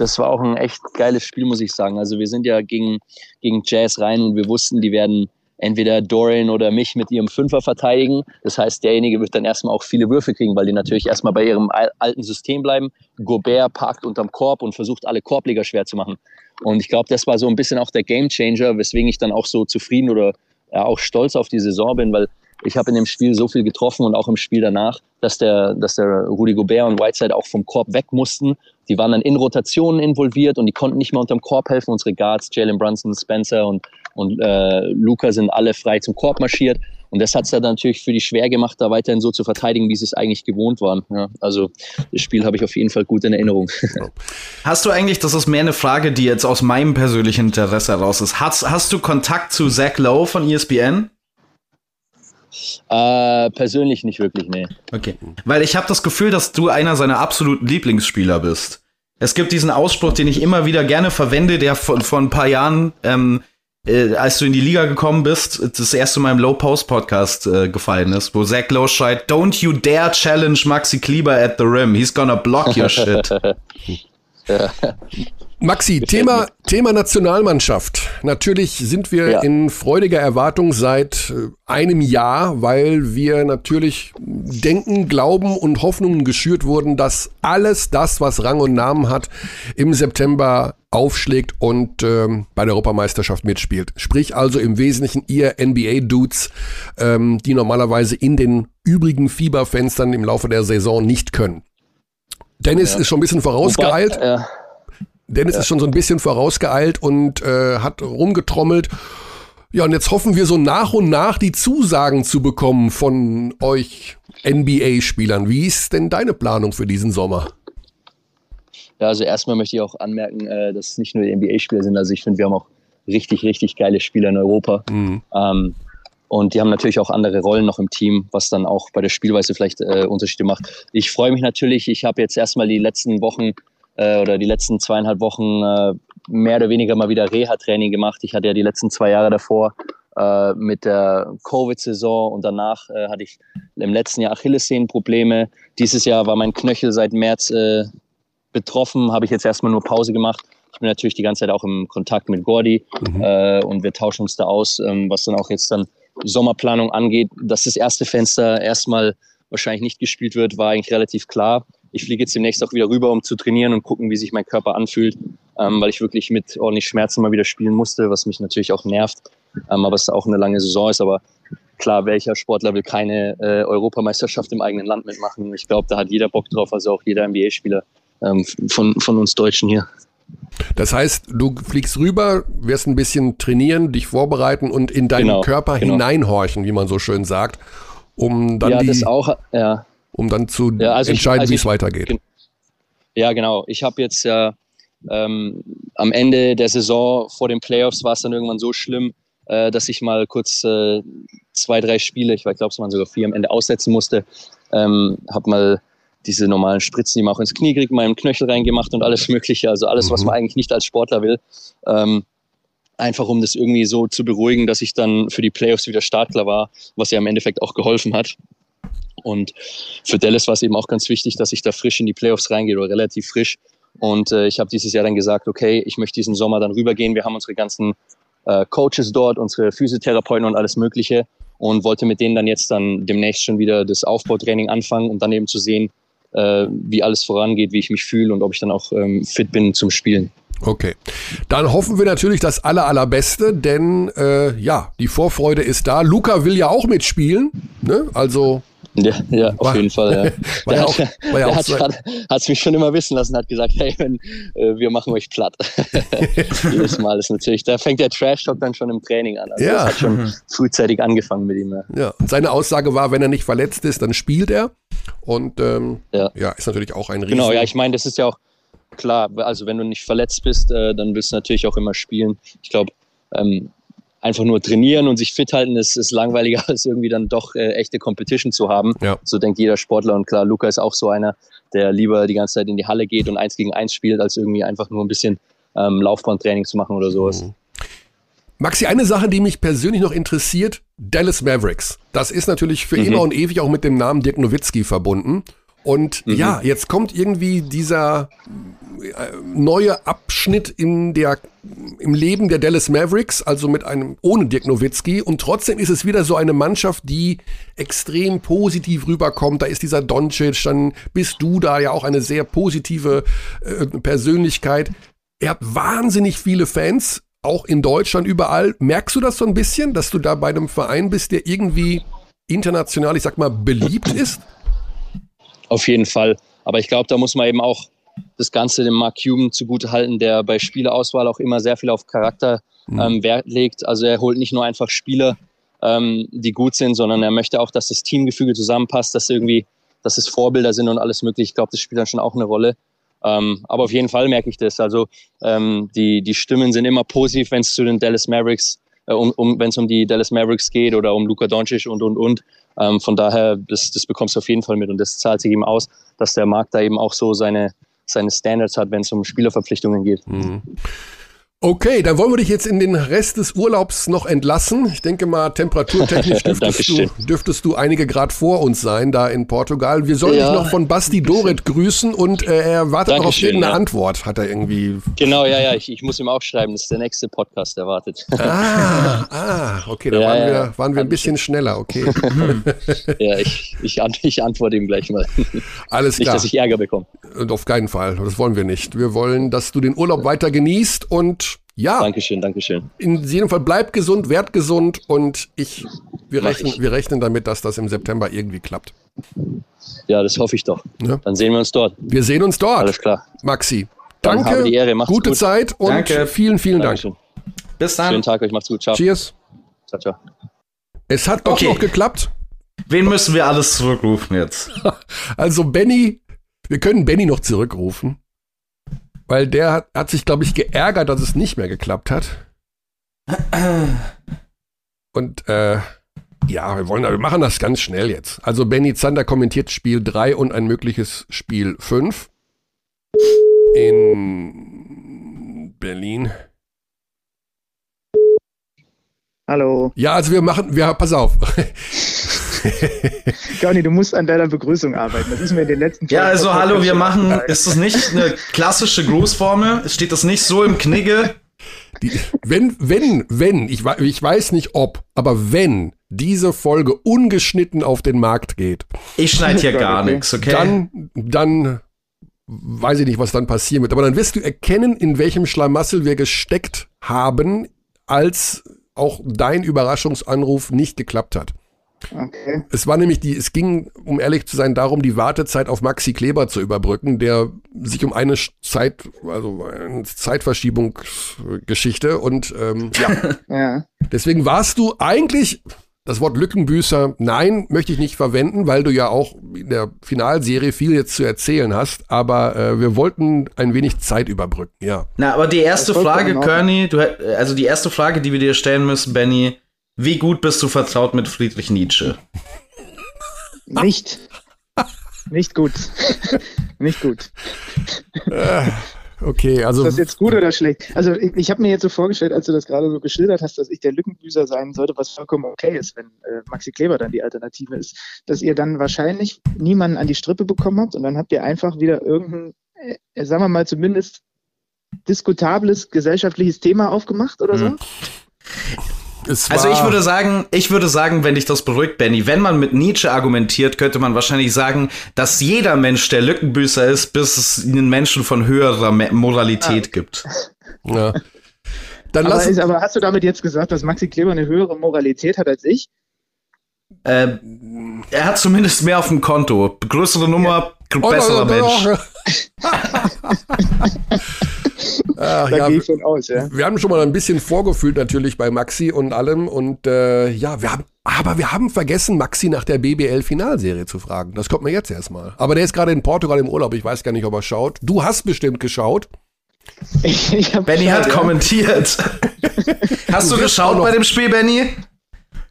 Das war auch ein echt geiles Spiel, muss ich sagen. Also wir sind ja gegen, gegen Jazz rein und wir wussten, die werden entweder Dorian oder mich mit ihrem Fünfer verteidigen. Das heißt, derjenige wird dann erstmal auch viele Würfe kriegen, weil die natürlich erstmal bei ihrem alten System bleiben. Gobert parkt unterm Korb und versucht, alle Korbleger schwer zu machen. Und ich glaube, das war so ein bisschen auch der Gamechanger, weswegen ich dann auch so zufrieden oder ja, auch stolz auf die Saison bin, weil ich habe in dem Spiel so viel getroffen und auch im Spiel danach, dass der, dass der Rudy Gobert und Whiteside auch vom Korb weg mussten. Die waren dann in Rotationen involviert und die konnten nicht mehr unterm Korb helfen. Unsere Guards, Jalen Brunson, Spencer und, und äh, Luka sind alle frei zum Korb marschiert. Und das hat es dann natürlich für die schwer gemacht, da weiterhin so zu verteidigen, wie sie es eigentlich gewohnt waren. Ja, also das Spiel habe ich auf jeden Fall gut in Erinnerung. Hast du eigentlich, das ist mehr eine Frage, die jetzt aus meinem persönlichen Interesse heraus ist, hast, hast du Kontakt zu Zach Lowe von E S P N? Äh, persönlich nicht wirklich, nee. Okay, weil ich habe das Gefühl, dass du einer seiner absoluten Lieblingsspieler bist. Es gibt diesen Ausspruch, den ich immer wieder gerne verwende, der vor, vor ein paar Jahren, ähm, äh, als du in die Liga gekommen bist, das erste Mal im Low-Post-Podcast äh, gefallen ist, wo Zach Lowe schreit, "Don't you dare challenge Maxi Kleber at the rim, he's gonna block your shit." Ja. Maxi, Thema, Thema Nationalmannschaft. Natürlich sind wir ja. in freudiger Erwartung seit einem Jahr, weil wir natürlich denken, glauben und Hoffnungen geschürt wurden, dass alles das, was Rang und Namen hat, im September aufschlägt und ähm, bei der Europameisterschaft mitspielt. Sprich also im Wesentlichen ihr N B A-Dudes, ähm, die normalerweise in den übrigen Fieberfenstern im Laufe der Saison nicht können. Dennis ja. ist schon ein bisschen vorausgeeilt. Wobei, ja. Dennis ja. ist schon so ein bisschen vorausgeeilt und äh, hat rumgetrommelt. Ja, und jetzt hoffen wir so nach und nach die Zusagen zu bekommen von euch N B A-Spielern. Wie ist denn deine Planung für diesen Sommer? Ja, also erstmal möchte ich auch anmerken, äh, dass es nicht nur die N B A-Spieler sind. Also ich finde, wir haben auch richtig, richtig geile Spieler in Europa. Mhm. Ähm, und die haben natürlich auch andere Rollen noch im Team, was dann auch bei der Spielweise vielleicht äh, Unterschiede macht. Ich freue mich natürlich. Ich habe jetzt erstmal die letzten Wochen oder die letzten zweieinhalb Wochen äh, mehr oder weniger mal wieder Reha-Training gemacht. Ich hatte ja die letzten zwei Jahre davor äh, mit der Covid-Saison und danach äh, hatte ich im letzten Jahr Achillessehnenprobleme. Dieses Jahr war mein Knöchel seit März äh, betroffen, habe ich jetzt erstmal nur Pause gemacht. Ich bin natürlich die ganze Zeit auch im Kontakt mit Gordy mhm. äh, und wir tauschen uns da aus, ähm, was dann auch jetzt dann Sommerplanung angeht. Dass das erste Fenster erstmal wahrscheinlich nicht gespielt wird, war eigentlich relativ klar. Ich fliege jetzt demnächst auch wieder rüber, um zu trainieren und gucken, wie sich mein Körper anfühlt, ähm, weil ich wirklich mit ordentlich Schmerzen mal wieder spielen musste, was mich natürlich auch nervt, ähm, aber es auch eine lange Saison ist. Aber klar, welcher Sportler will keine äh, Europameisterschaft im eigenen Land mitmachen? Ich glaube, da hat jeder Bock drauf, also auch jeder N B A-Spieler ähm, von, von uns Deutschen hier. Das heißt, du fliegst rüber, wirst ein bisschen trainieren, dich vorbereiten und in deinen genau, Körper genau. hineinhorchen, wie man so schön sagt, um dann ja, die... Ja, das auch, ja. um dann zu ja, also entscheiden, also wie es weitergeht. Ja, genau. Ich habe jetzt ja ähm, am Ende der Saison vor den Playoffs war es dann irgendwann so schlimm, äh, dass ich mal kurz äh, zwei, drei Spiele, ich glaube, es waren sogar vier, am Ende aussetzen musste. Ähm, habe mal diese normalen Spritzen, die man auch ins Knie kriegt, mal in den Knöchel reingemacht und alles Mögliche. Also alles, was man eigentlich nicht als Sportler will. Ähm, einfach um das irgendwie so zu beruhigen, dass ich dann für die Playoffs wieder startklar war, was ja im Endeffekt auch geholfen hat. Und für Dallas war es eben auch ganz wichtig, dass ich da frisch in die Playoffs reingehe oder relativ frisch. Und äh, ich habe dieses Jahr dann gesagt, okay, ich möchte diesen Sommer dann rübergehen. Wir haben unsere ganzen äh, Coaches dort, unsere Physiotherapeuten und alles Mögliche und wollte mit denen dann jetzt dann demnächst schon wieder das Aufbautraining anfangen, um dann eben zu sehen, äh, wie alles vorangeht, wie ich mich fühle und ob ich dann auch ähm, fit bin zum Spielen. Okay, dann hoffen wir natürlich das aller, allerbeste, denn äh, ja, die Vorfreude ist da. Luka will ja auch mitspielen, ne? Also... Ja, ja, auf war, jeden Fall. Ja. Der, auch, der hat es hat, mich schon immer wissen lassen, hat gesagt, hey, wenn, äh, wir machen euch platt. Jedes Mal ist natürlich, da fängt der Trash-Talk dann schon im Training an. Also ja. Das hat schon frühzeitig angefangen mit ihm. Ja. Ja. Und seine Aussage war, wenn er nicht verletzt ist, dann spielt er. Und ähm, ja. ja, ist natürlich auch ein Riesen. Genau, ja, ich meine, das ist ja auch klar, also wenn du nicht verletzt bist, äh, dann willst du natürlich auch immer spielen. Ich glaube, ähm, einfach nur trainieren und sich fit halten, ist, ist langweiliger, als irgendwie dann doch äh, echte Competition zu haben. Ja. So denkt jeder Sportler. Und klar, Luka ist auch so einer, der lieber die ganze Zeit in die Halle geht und eins gegen eins spielt, als irgendwie einfach nur ein bisschen ähm, Laufbahntraining zu machen oder sowas. Mhm. Maxi, eine Sache, die mich persönlich noch interessiert, Dallas Mavericks. Das ist natürlich für mhm. immer und ewig auch mit dem Namen Dirk Nowitzki verbunden. Und mhm. ja, jetzt kommt irgendwie dieser neue Abschnitt in der, im Leben der Dallas Mavericks, also mit einem ohne Dirk Nowitzki. Und trotzdem ist es wieder so eine Mannschaft, die extrem positiv rüberkommt. Da ist dieser Doncic, dann bist du da ja auch eine sehr positive äh, Persönlichkeit. Ihr habt wahnsinnig viele Fans, auch in Deutschland überall. Merkst du das so ein bisschen, dass du da bei einem Verein bist, der irgendwie international, ich sag mal, beliebt ist? Auf jeden Fall. Aber ich glaube, da muss man eben auch das Ganze dem Mark Cuban zugutehalten, der bei Spielerauswahl auch immer sehr viel auf Charakter ähm, Wert legt. Also er holt nicht nur einfach Spieler, ähm, die gut sind, sondern er möchte auch, dass das Teamgefüge zusammenpasst, dass irgendwie, dass es Vorbilder sind und alles mögliche. Ich glaube, das spielt dann schon auch eine Rolle. Ähm, aber auf jeden Fall merke ich das. Also ähm, die, die Stimmen sind immer positiv, wenn es zu den Dallas Mavericks, äh, um, um, wenn es um die Dallas Mavericks geht oder um Luka Doncic und, und, und. Ähm, von daher, das, das bekommst du auf jeden Fall mit und das zahlt sich eben aus, dass der Markt da eben auch so seine, seine Standards hat, wenn es um Spielerverpflichtungen geht. Mhm. Okay, dann wollen wir dich jetzt in den Rest des Urlaubs noch entlassen. Ich denke mal, temperaturtechnisch dürftest, du, dürftest du einige Grad vor uns sein, da in Portugal. Wir sollen ja. dich noch von Basti Dorit grüßen und äh, er wartet Dankeschön, noch auf irgendeine ja. Antwort, hat er irgendwie... Genau, ja, ja, ich, ich muss ihm auch schreiben, das ist der nächste Podcast, der wartet. Ah, ah okay, da ja, waren, wir, waren wir ein bisschen schneller, okay. Ja, ich, ich, ich antworte ihm gleich mal. Alles klar. Nicht, dass ich Ärger bekomme. Und auf keinen Fall, das wollen wir nicht. Wir wollen, dass du den Urlaub weiter genießt und ja. Dankeschön, Dankeschön. In jedem Fall bleib gesund, werd gesund und ich, wir, rechnen, ich. wir rechnen damit, dass das im September irgendwie klappt. Ja, das hoffe ich doch. Ja. Dann sehen wir uns dort. Wir sehen uns dort. Alles klar. Maxi, dann danke, habe die Ehre. Macht's gute gut. Zeit und danke. vielen, vielen Dankeschön. Dank. Bis dann. Schönen Tag euch, macht's gut. Ciao. Cheers. Ciao, ciao. Es hat doch okay. noch geklappt. Wen müssen wir alles zurückrufen jetzt? Also Benny, wir können Benny noch zurückrufen. Weil der hat, hat sich, glaube ich, geärgert, dass es nicht mehr geklappt hat. Und äh, ja, wir wollen, wir machen das ganz schnell jetzt. Also Benny Zander kommentiert Spiel drei und ein mögliches Spiel fünf in Berlin. Hallo. Ja, also wir machen, wir pass auf. Johnny, du musst an deiner Begrüßung arbeiten. Das ist mir in den letzten Ja, also Podcast hallo, wir machen, gefallen. Ist das nicht eine klassische Grußformel? Steht das nicht so im Knigge? Die, wenn, wenn, wenn, ich, ich weiß nicht ob, aber wenn diese Folge ungeschnitten auf den Markt geht. Ich schneide hier gar okay. nichts, okay? Dann, dann weiß ich nicht, was dann passieren wird. Aber dann wirst du erkennen, in welchem Schlamassel wir gesteckt haben, als auch dein Überraschungsanruf nicht geklappt hat. Okay. Es war nämlich die, es ging, um ehrlich zu sein, darum, die Wartezeit auf Maxi Kleber zu überbrücken, der sich um eine Zeit, also eine Zeitverschiebungsgeschichte und ähm, ja. ja. Deswegen warst du eigentlich, Das Wort Lückenbüßer, nein, möchte ich nicht verwenden, weil du ja auch in der Finalserie viel jetzt zu erzählen hast. Aber äh, wir wollten ein wenig Zeit überbrücken, ja. Na, aber die erste Frage, Körny, du, also die erste Frage, die wir dir stellen müssen, Benny, wie gut bist du vertraut mit Friedrich Nietzsche? Nicht. Nicht gut. Nicht gut. Okay, also. Ist das jetzt gut oder schlecht? Also, ich, ich habe mir jetzt so vorgestellt, als du das gerade so geschildert hast, dass ich der Lückenbüßer sein sollte, was vollkommen okay ist, wenn äh, Maxi Kleber dann die Alternative ist, dass ihr dann wahrscheinlich niemanden an die Strippe bekommen habt und dann habt ihr einfach wieder irgendein, äh, sagen wir mal zumindest, diskutables gesellschaftliches Thema aufgemacht oder so? Mhm. Also ich würde sagen, ich würde sagen, wenn dich das beruhigt, Benny, wenn man mit Nietzsche argumentiert, könnte man wahrscheinlich sagen, dass jeder Mensch der Lückenbüßer ist, bis es einen Menschen von höherer Moralität ah. gibt. Ja. Dann aber, lass ist, aber hast du damit jetzt gesagt, dass Maxi Kleber eine höhere Moralität hat als ich? Äh, er hat zumindest mehr auf dem Konto. Größere Nummer, ja. besserer oh, Mensch. Ach, ja, ich schon aus, ja. Wir haben schon mal ein bisschen vorgefühlt natürlich bei Maxi und allem und äh, ja, wir haben, aber wir haben vergessen, Maxi nach der B B L-Finalserie zu fragen. Das kommt mir jetzt erstmal. Aber der ist gerade in Portugal im Urlaub. Ich weiß gar nicht, ob er schaut. Du hast bestimmt geschaut. Ich, ich Benny geschaut, hat ja. kommentiert. Hast du, du geschaut bei dem Spiel, Benny?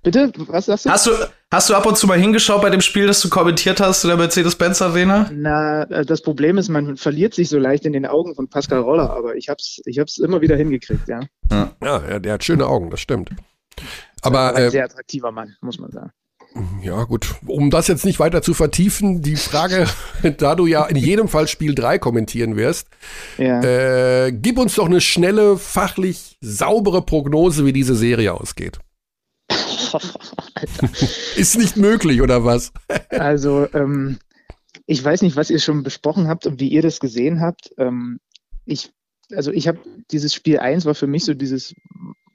Bitte? Was sagst du? Hast du? Hast du ab und zu mal hingeschaut bei dem Spiel, das du kommentiert hast in der Mercedes-Benz Arena? Na, das Problem ist, man verliert sich so leicht in den Augen von Pascal Roller, aber ich hab's, ich hab's immer wieder hingekriegt, ja. Ja, ja, der hat schöne Augen, das stimmt. Aber, ein äh, sehr attraktiver Mann, muss man sagen. Ja, gut. Um das jetzt nicht weiter zu vertiefen, die Frage, da du ja in jedem Fall Spiel drei kommentieren wirst, ja. äh, gib uns doch eine schnelle, fachlich saubere Prognose, wie diese Serie ausgeht. Ist nicht möglich, oder was? Also, ähm, ich weiß nicht, was ihr schon besprochen habt und wie ihr das gesehen habt. Ähm, ich, also ich habe dieses Spiel eins war für mich so dieses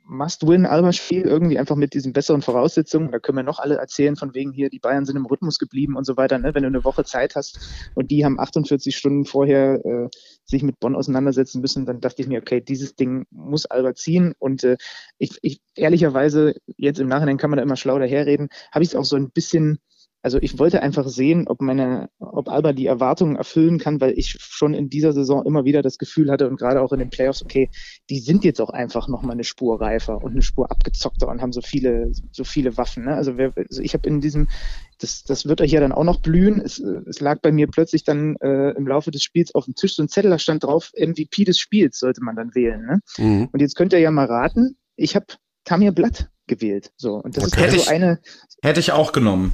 Must-Win-Alba-Spiel, irgendwie einfach mit diesen besseren Voraussetzungen. Da können wir noch alle erzählen, von wegen hier, die Bayern sind im Rhythmus geblieben und so weiter, ne? Wenn du eine Woche Zeit hast und die haben achtundvierzig Stunden vorher äh, sich mit Bonn auseinandersetzen müssen, dann dachte ich mir, okay, dieses Ding muss Alba ziehen. Und äh, ich, ich ehrlicherweise, jetzt im Nachhinein kann man da immer schlau daherreden, habe ich es auch so ein bisschen, also ich wollte einfach sehen, ob meine, ob Alba die Erwartungen erfüllen kann, weil ich schon in dieser Saison immer wieder das Gefühl hatte und gerade auch in den Playoffs, okay, die sind jetzt auch einfach nochmal eine Spur reifer und eine Spur abgezockter und haben so viele, so viele Waffen, ne? Also, wer, also ich habe in diesem, das, das wird euch ja dann auch noch blühen. Es, es lag bei mir plötzlich dann äh, im Laufe des Spiels auf dem Tisch so ein Zettel, da stand drauf, M V P des Spiels sollte man dann wählen, ne? Mhm. Und jetzt könnt ihr ja mal raten, ich habe Tamir Blatt gewählt. So, und das okay. ist also eine. Hätte ich auch genommen.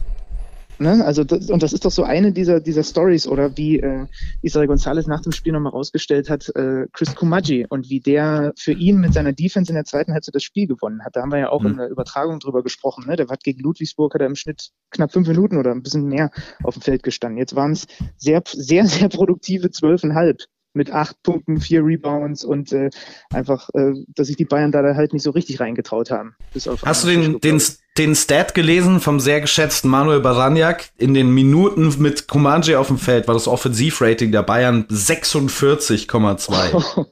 Ne? Also das, und das ist doch so eine dieser, dieser Stories, oder wie äh, Isaac Gonzalez nach dem Spiel nochmal rausgestellt hat, äh, Chris Kumaji und wie der für ihn mit seiner Defense in der zweiten Halbzeit das Spiel gewonnen hat. Da haben wir ja auch mhm. in der Übertragung drüber gesprochen. Ne? Der hat gegen Ludwigsburg hat er im Schnitt knapp fünf Minuten oder ein bisschen mehr auf dem Feld gestanden. Jetzt waren es sehr, sehr, sehr produktive zwölfeinhalb mit acht Punkten, vier Rebounds und äh, einfach, äh, dass sich die Bayern da halt nicht so richtig reingetraut haben. Bis auf Hast du den, den, den Stat gelesen vom sehr geschätzten Manuel Baraniak? In den Minuten mit Kumanji auf dem Feld war das Offensivrating der Bayern sechsundvierzig Komma zwei. Oh,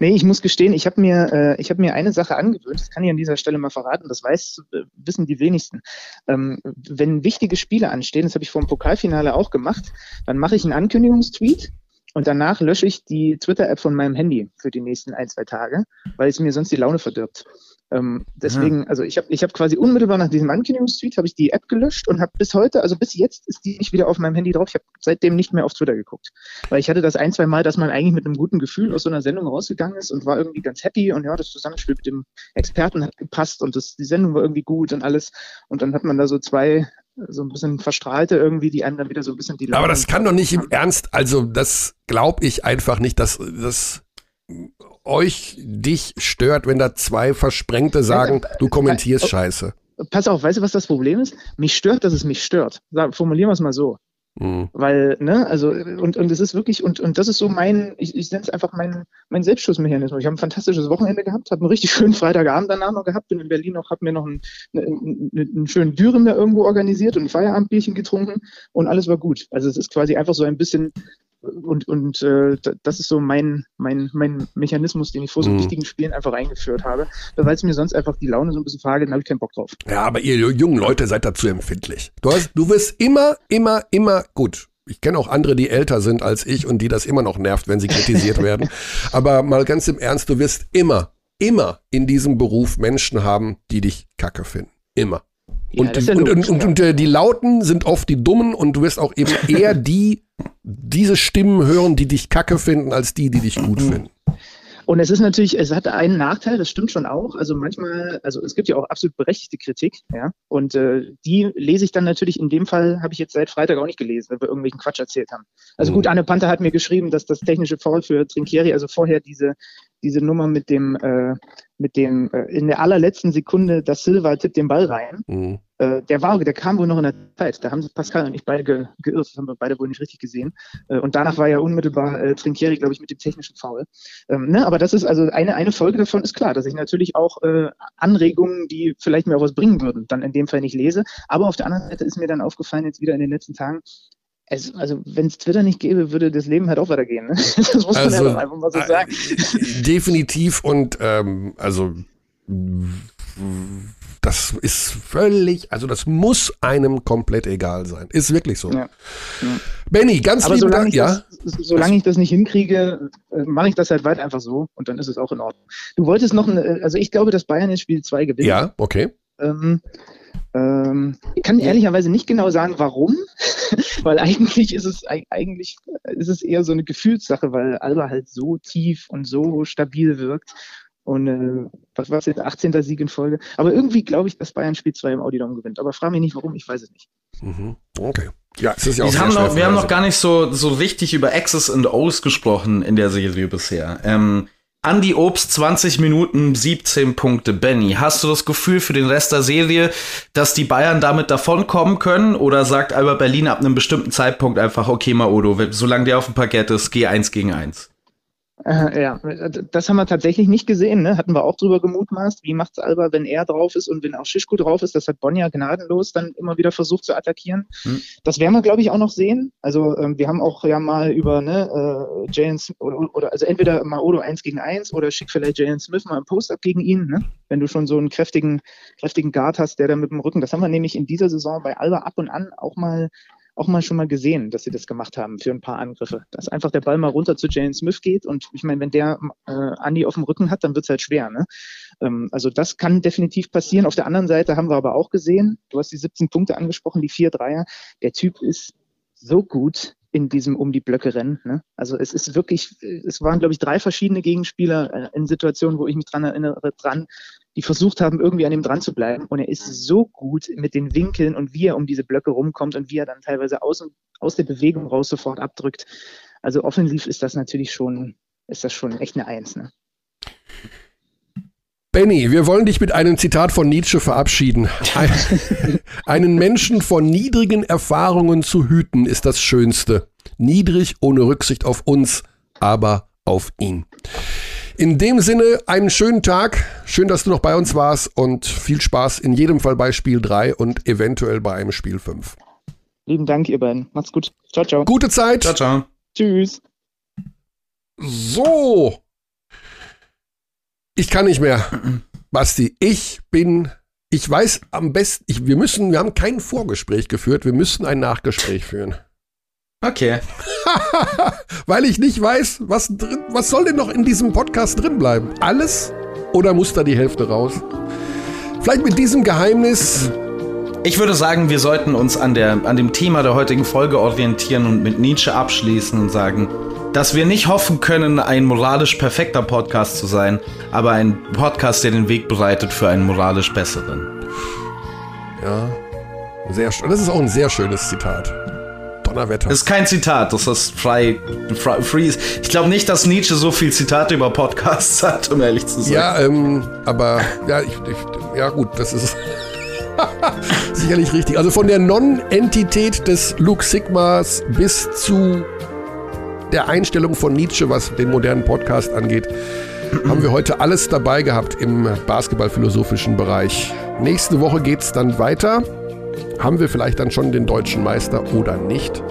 nee, ich muss gestehen, ich habe mir, äh, ich hab mir eine Sache angewöhnt, das kann ich an dieser Stelle mal verraten, das weiß, wissen die wenigsten. Ähm, wenn wichtige Spiele anstehen, das habe ich vor dem Pokalfinale auch gemacht, dann mache ich einen Ankündigungstweet. Und danach lösche ich die Twitter-App von meinem Handy für die nächsten ein, zwei Tage, weil es mir sonst die Laune verdirbt. Ähm, deswegen, ja. also ich habe ich hab quasi unmittelbar nach diesem Ankündigungstweet habe ich die App gelöscht und habe bis heute, also bis jetzt ist die nicht wieder auf meinem Handy drauf. Ich habe seitdem nicht mehr auf Twitter geguckt, weil ich hatte das ein, zwei Mal, dass man eigentlich mit einem guten Gefühl aus so einer Sendung rausgegangen ist und war irgendwie ganz happy und ja, das Zusammenspiel mit dem Experten hat gepasst und das, die Sendung war irgendwie gut und alles. Und dann hat man da so zwei... so ein bisschen verstrahlte irgendwie, die einem dann wieder so ein bisschen die Laune. Aber das kann doch nicht im Ernst, also das glaube ich einfach nicht, dass das euch, dich stört, wenn da zwei Versprengte sagen, du kommentierst Scheiße. Pass auf, weißt du, was das Problem ist? Mich stört, dass es mich stört. Formulieren wir es mal so. Mhm. Weil, ne, also, und, und das ist wirklich, und, und das ist so mein, ich, ich nenne es einfach mein, mein Selbstschutzmechanismus. Ich habe ein fantastisches Wochenende gehabt, habe einen richtig schönen Freitagabend danach noch gehabt, bin in Berlin noch, habe mir noch einen, einen, einen schönen Dürren da irgendwo organisiert und ein Feierabendbierchen getrunken und alles war gut. Also es ist quasi einfach so ein bisschen Und, und äh, das ist so mein, mein, mein Mechanismus, den ich vor so mhm. wichtigen Spielen einfach eingeführt habe, weil es mir sonst einfach die Laune so ein bisschen verhagelt, dann habe ich keinen Bock drauf. Ja, aber ihr jungen Leute seid dazu empfindlich. Du, hast, du wirst immer, immer, immer gut. Ich kenne auch andere, die älter sind als ich und die das immer noch nervt, wenn sie kritisiert werden. Aber mal ganz im Ernst, du wirst immer, immer in diesem Beruf Menschen haben, die dich kacke finden. Immer. Ja, und, ja und, und, und, und äh, die Lauten sind oft die Dummen und du wirst auch eben eher die, diese Stimmen hören, die dich kacke finden, als die, die dich gut finden. Und es ist natürlich, es hat einen Nachteil, das stimmt schon auch. Also manchmal, also es gibt ja auch absolut berechtigte Kritik, ja. Und äh, die lese ich dann natürlich, in dem Fall habe ich jetzt seit Freitag auch nicht gelesen, wenn wir irgendwelchen Quatsch erzählt haben. Also mhm. gut, Anne Panther hat mir geschrieben, dass das technische Foul für Trinkieri, also vorher diese, diese Nummer mit dem, äh, mit dem, äh, in der allerletzten Sekunde, dass Silva tippt den Ball rein. Mhm. Äh, der war, der kam wohl noch in der Zeit. Da haben sich Pascal und ich beide ge- geirrt, das haben wir beide wohl nicht richtig gesehen. Äh, und danach war ja unmittelbar äh, Trinkieri, glaube ich, mit dem technischen Foul. Ähm, ne? Aber das ist also eine, eine Folge davon ist klar, dass ich natürlich auch äh, Anregungen, die vielleicht mir auch was bringen würden, dann in dem Fall nicht lese. Aber auf der anderen Seite ist mir dann aufgefallen, jetzt wieder in den letzten Tagen, Es, also, wenn es Twitter nicht gäbe, würde das Leben halt auch weitergehen. Ne? Das muss also, man ja einfach mal so sagen. Äh, definitiv und ähm, also das ist völlig, also das muss einem komplett egal sein. Ist wirklich so. Ja. Ja. Benni, ganz lieben Dank. Ja? Solange ich das nicht hinkriege, mache ich das halt weiter einfach so und dann ist es auch in Ordnung. Du wolltest noch, eine, also ich glaube, dass Bayern jetzt Spiel zwei gewinnt. Ja, okay. Ähm, ähm, ich kann ehrlicherweise nicht genau sagen, warum, weil eigentlich ist es eigentlich ist es eher so eine Gefühlssache, weil Alba halt so tief und so stabil wirkt und äh, was war es jetzt, achtzehnter Sieg in Folge, aber irgendwie glaube ich, dass Bayern Spiel zwei im Audi Dome gewinnt, aber frag mich nicht warum, ich weiß es nicht. Mhm. Okay. Ja, das ist ja auch sehr haben noch, wir haben noch gar nicht so, so richtig über X's und O's gesprochen in der Serie bisher. Ähm, Andi Obst, zwanzig Minuten, siebzehn Punkte. Benni, hast du das Gefühl für den Rest der Serie, dass die Bayern damit davonkommen können? Oder sagt Alba Berlin ab einem bestimmten Zeitpunkt einfach, okay, Maodo, solange der auf dem Parkett ist, geh eins gegen eins? Äh, ja, das haben wir tatsächlich nicht gesehen. Ne? Hatten wir auch drüber gemutmaßt. Wie macht's Alba, wenn er drauf ist und wenn auch Šiško drauf ist? Das hat Bonja gnadenlos dann immer wieder versucht zu attackieren. Hm. Das werden wir, glaube ich, auch noch sehen. Also ähm, wir haben auch ja mal über ne, äh, Jalen oder, oder also entweder Maodo eins gegen eins oder schick vielleicht Jalen Smith mal einen Post-Up gegen ihn. Ne? Wenn du schon so einen kräftigen, kräftigen Guard hast, der da mit dem Rücken. Das haben wir nämlich in dieser Saison bei Alba ab und an auch mal auch mal schon mal gesehen, dass sie das gemacht haben für ein paar Angriffe. Dass einfach der Ball mal runter zu Jalen Smith geht und ich meine, wenn der äh, Andi auf dem Rücken hat, dann wird's halt schwer. Ne? Ähm, also das kann definitiv passieren. Auf der anderen Seite haben wir aber auch gesehen, du hast die siebzehn Punkte angesprochen, die vier Dreier. Der Typ ist so gut in diesem um die Blöcke rennen. Ne? Also es ist wirklich, es waren glaube ich drei verschiedene Gegenspieler äh, in Situationen, wo ich mich dran erinnere, dran, die versucht haben, irgendwie an ihm dran zu bleiben. Und er ist so gut mit den Winkeln und wie er um diese Blöcke rumkommt und wie er dann teilweise aus, aus der Bewegung raus sofort abdrückt. Also offensiv ist das natürlich schon, ist das schon echt eine Eins. Ne? Benni, wir wollen dich mit einem Zitat von Nietzsche verabschieden. Ein, einen Menschen von niedrigen Erfahrungen zu hüten, ist das Schönste. Niedrig, ohne Rücksicht auf uns, aber auf ihn. In dem Sinne, einen schönen Tag. Schön, dass du noch bei uns warst und viel Spaß in jedem Fall bei Spiel drei und eventuell bei einem Spiel fünf. Lieben Dank, ihr beiden. Macht's gut. Ciao, ciao. Gute Zeit. Ciao, ciao. Tschüss. So. Ich kann nicht mehr. Basti, ich bin, ich weiß am besten, ich, wir müssen, wir haben kein Vorgespräch geführt, wir müssen ein Nachgespräch führen. Okay. Weil ich nicht weiß, was, drin, was soll denn noch in diesem Podcast drin bleiben? Alles oder muss da die Hälfte raus? Vielleicht mit diesem Geheimnis. Ich würde sagen, wir sollten uns an, der, an dem Thema der heutigen Folge orientieren und mit Nietzsche abschließen und sagen, dass wir nicht hoffen können, ein moralisch perfekter Podcast zu sein, aber ein Podcast, der den Weg bereitet für einen moralisch besseren. Ja, sehr schön. Das ist auch ein sehr schönes Zitat. Donnerwetter. Das ist kein Zitat, das ist frei, frei free. Ich glaube nicht, dass Nietzsche so viel Zitate über Podcasts hat, um ehrlich zu sein. Ja, ähm, aber ja, ich, ich, ja gut, das ist sicherlich richtig. Also von der Non-Entität des Luke Sigmas bis zu der Einstellung von Nietzsche, was den modernen Podcast angeht, haben wir heute alles dabei gehabt im basketballphilosophischen Bereich. Nächste Woche geht's dann weiter. Haben wir vielleicht dann schon den deutschen Meister oder nicht?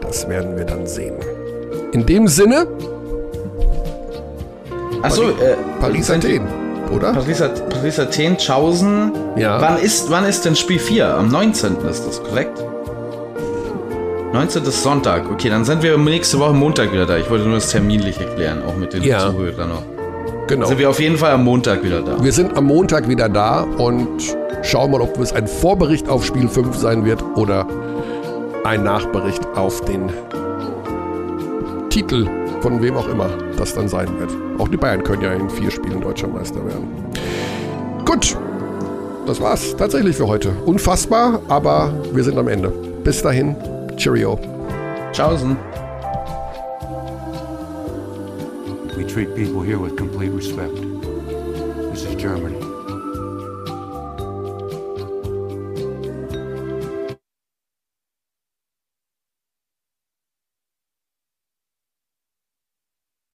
Das werden wir dann sehen. In dem Sinne. Achso, äh, Paris-Athen, oder? Paris-Athen, Tschaußen. Ja. Wann ist, wann ist denn Spiel vier? Am neunzehnten ist das, korrekt? neunzehnten ist Sonntag. Okay, dann sind wir nächste Woche Montag wieder da. Ich wollte nur das terminlich erklären, auch mit den ja. Zuhörern noch. Genau. Dann sind wir auf jeden Fall am Montag wieder da. Wir sind am Montag wieder da und schauen mal, ob es ein Vorbericht auf Spiel fünf sein wird oder ein Nachbericht auf den Titel, von wem auch immer das dann sein wird. Auch die Bayern können ja in vier Spielen Deutscher Meister werden. Gut, das war's tatsächlich für heute. Unfassbar, aber wir sind am Ende. Bis dahin. Cheerio. Tschaußen. We treat people here with complete respect. This is Germany.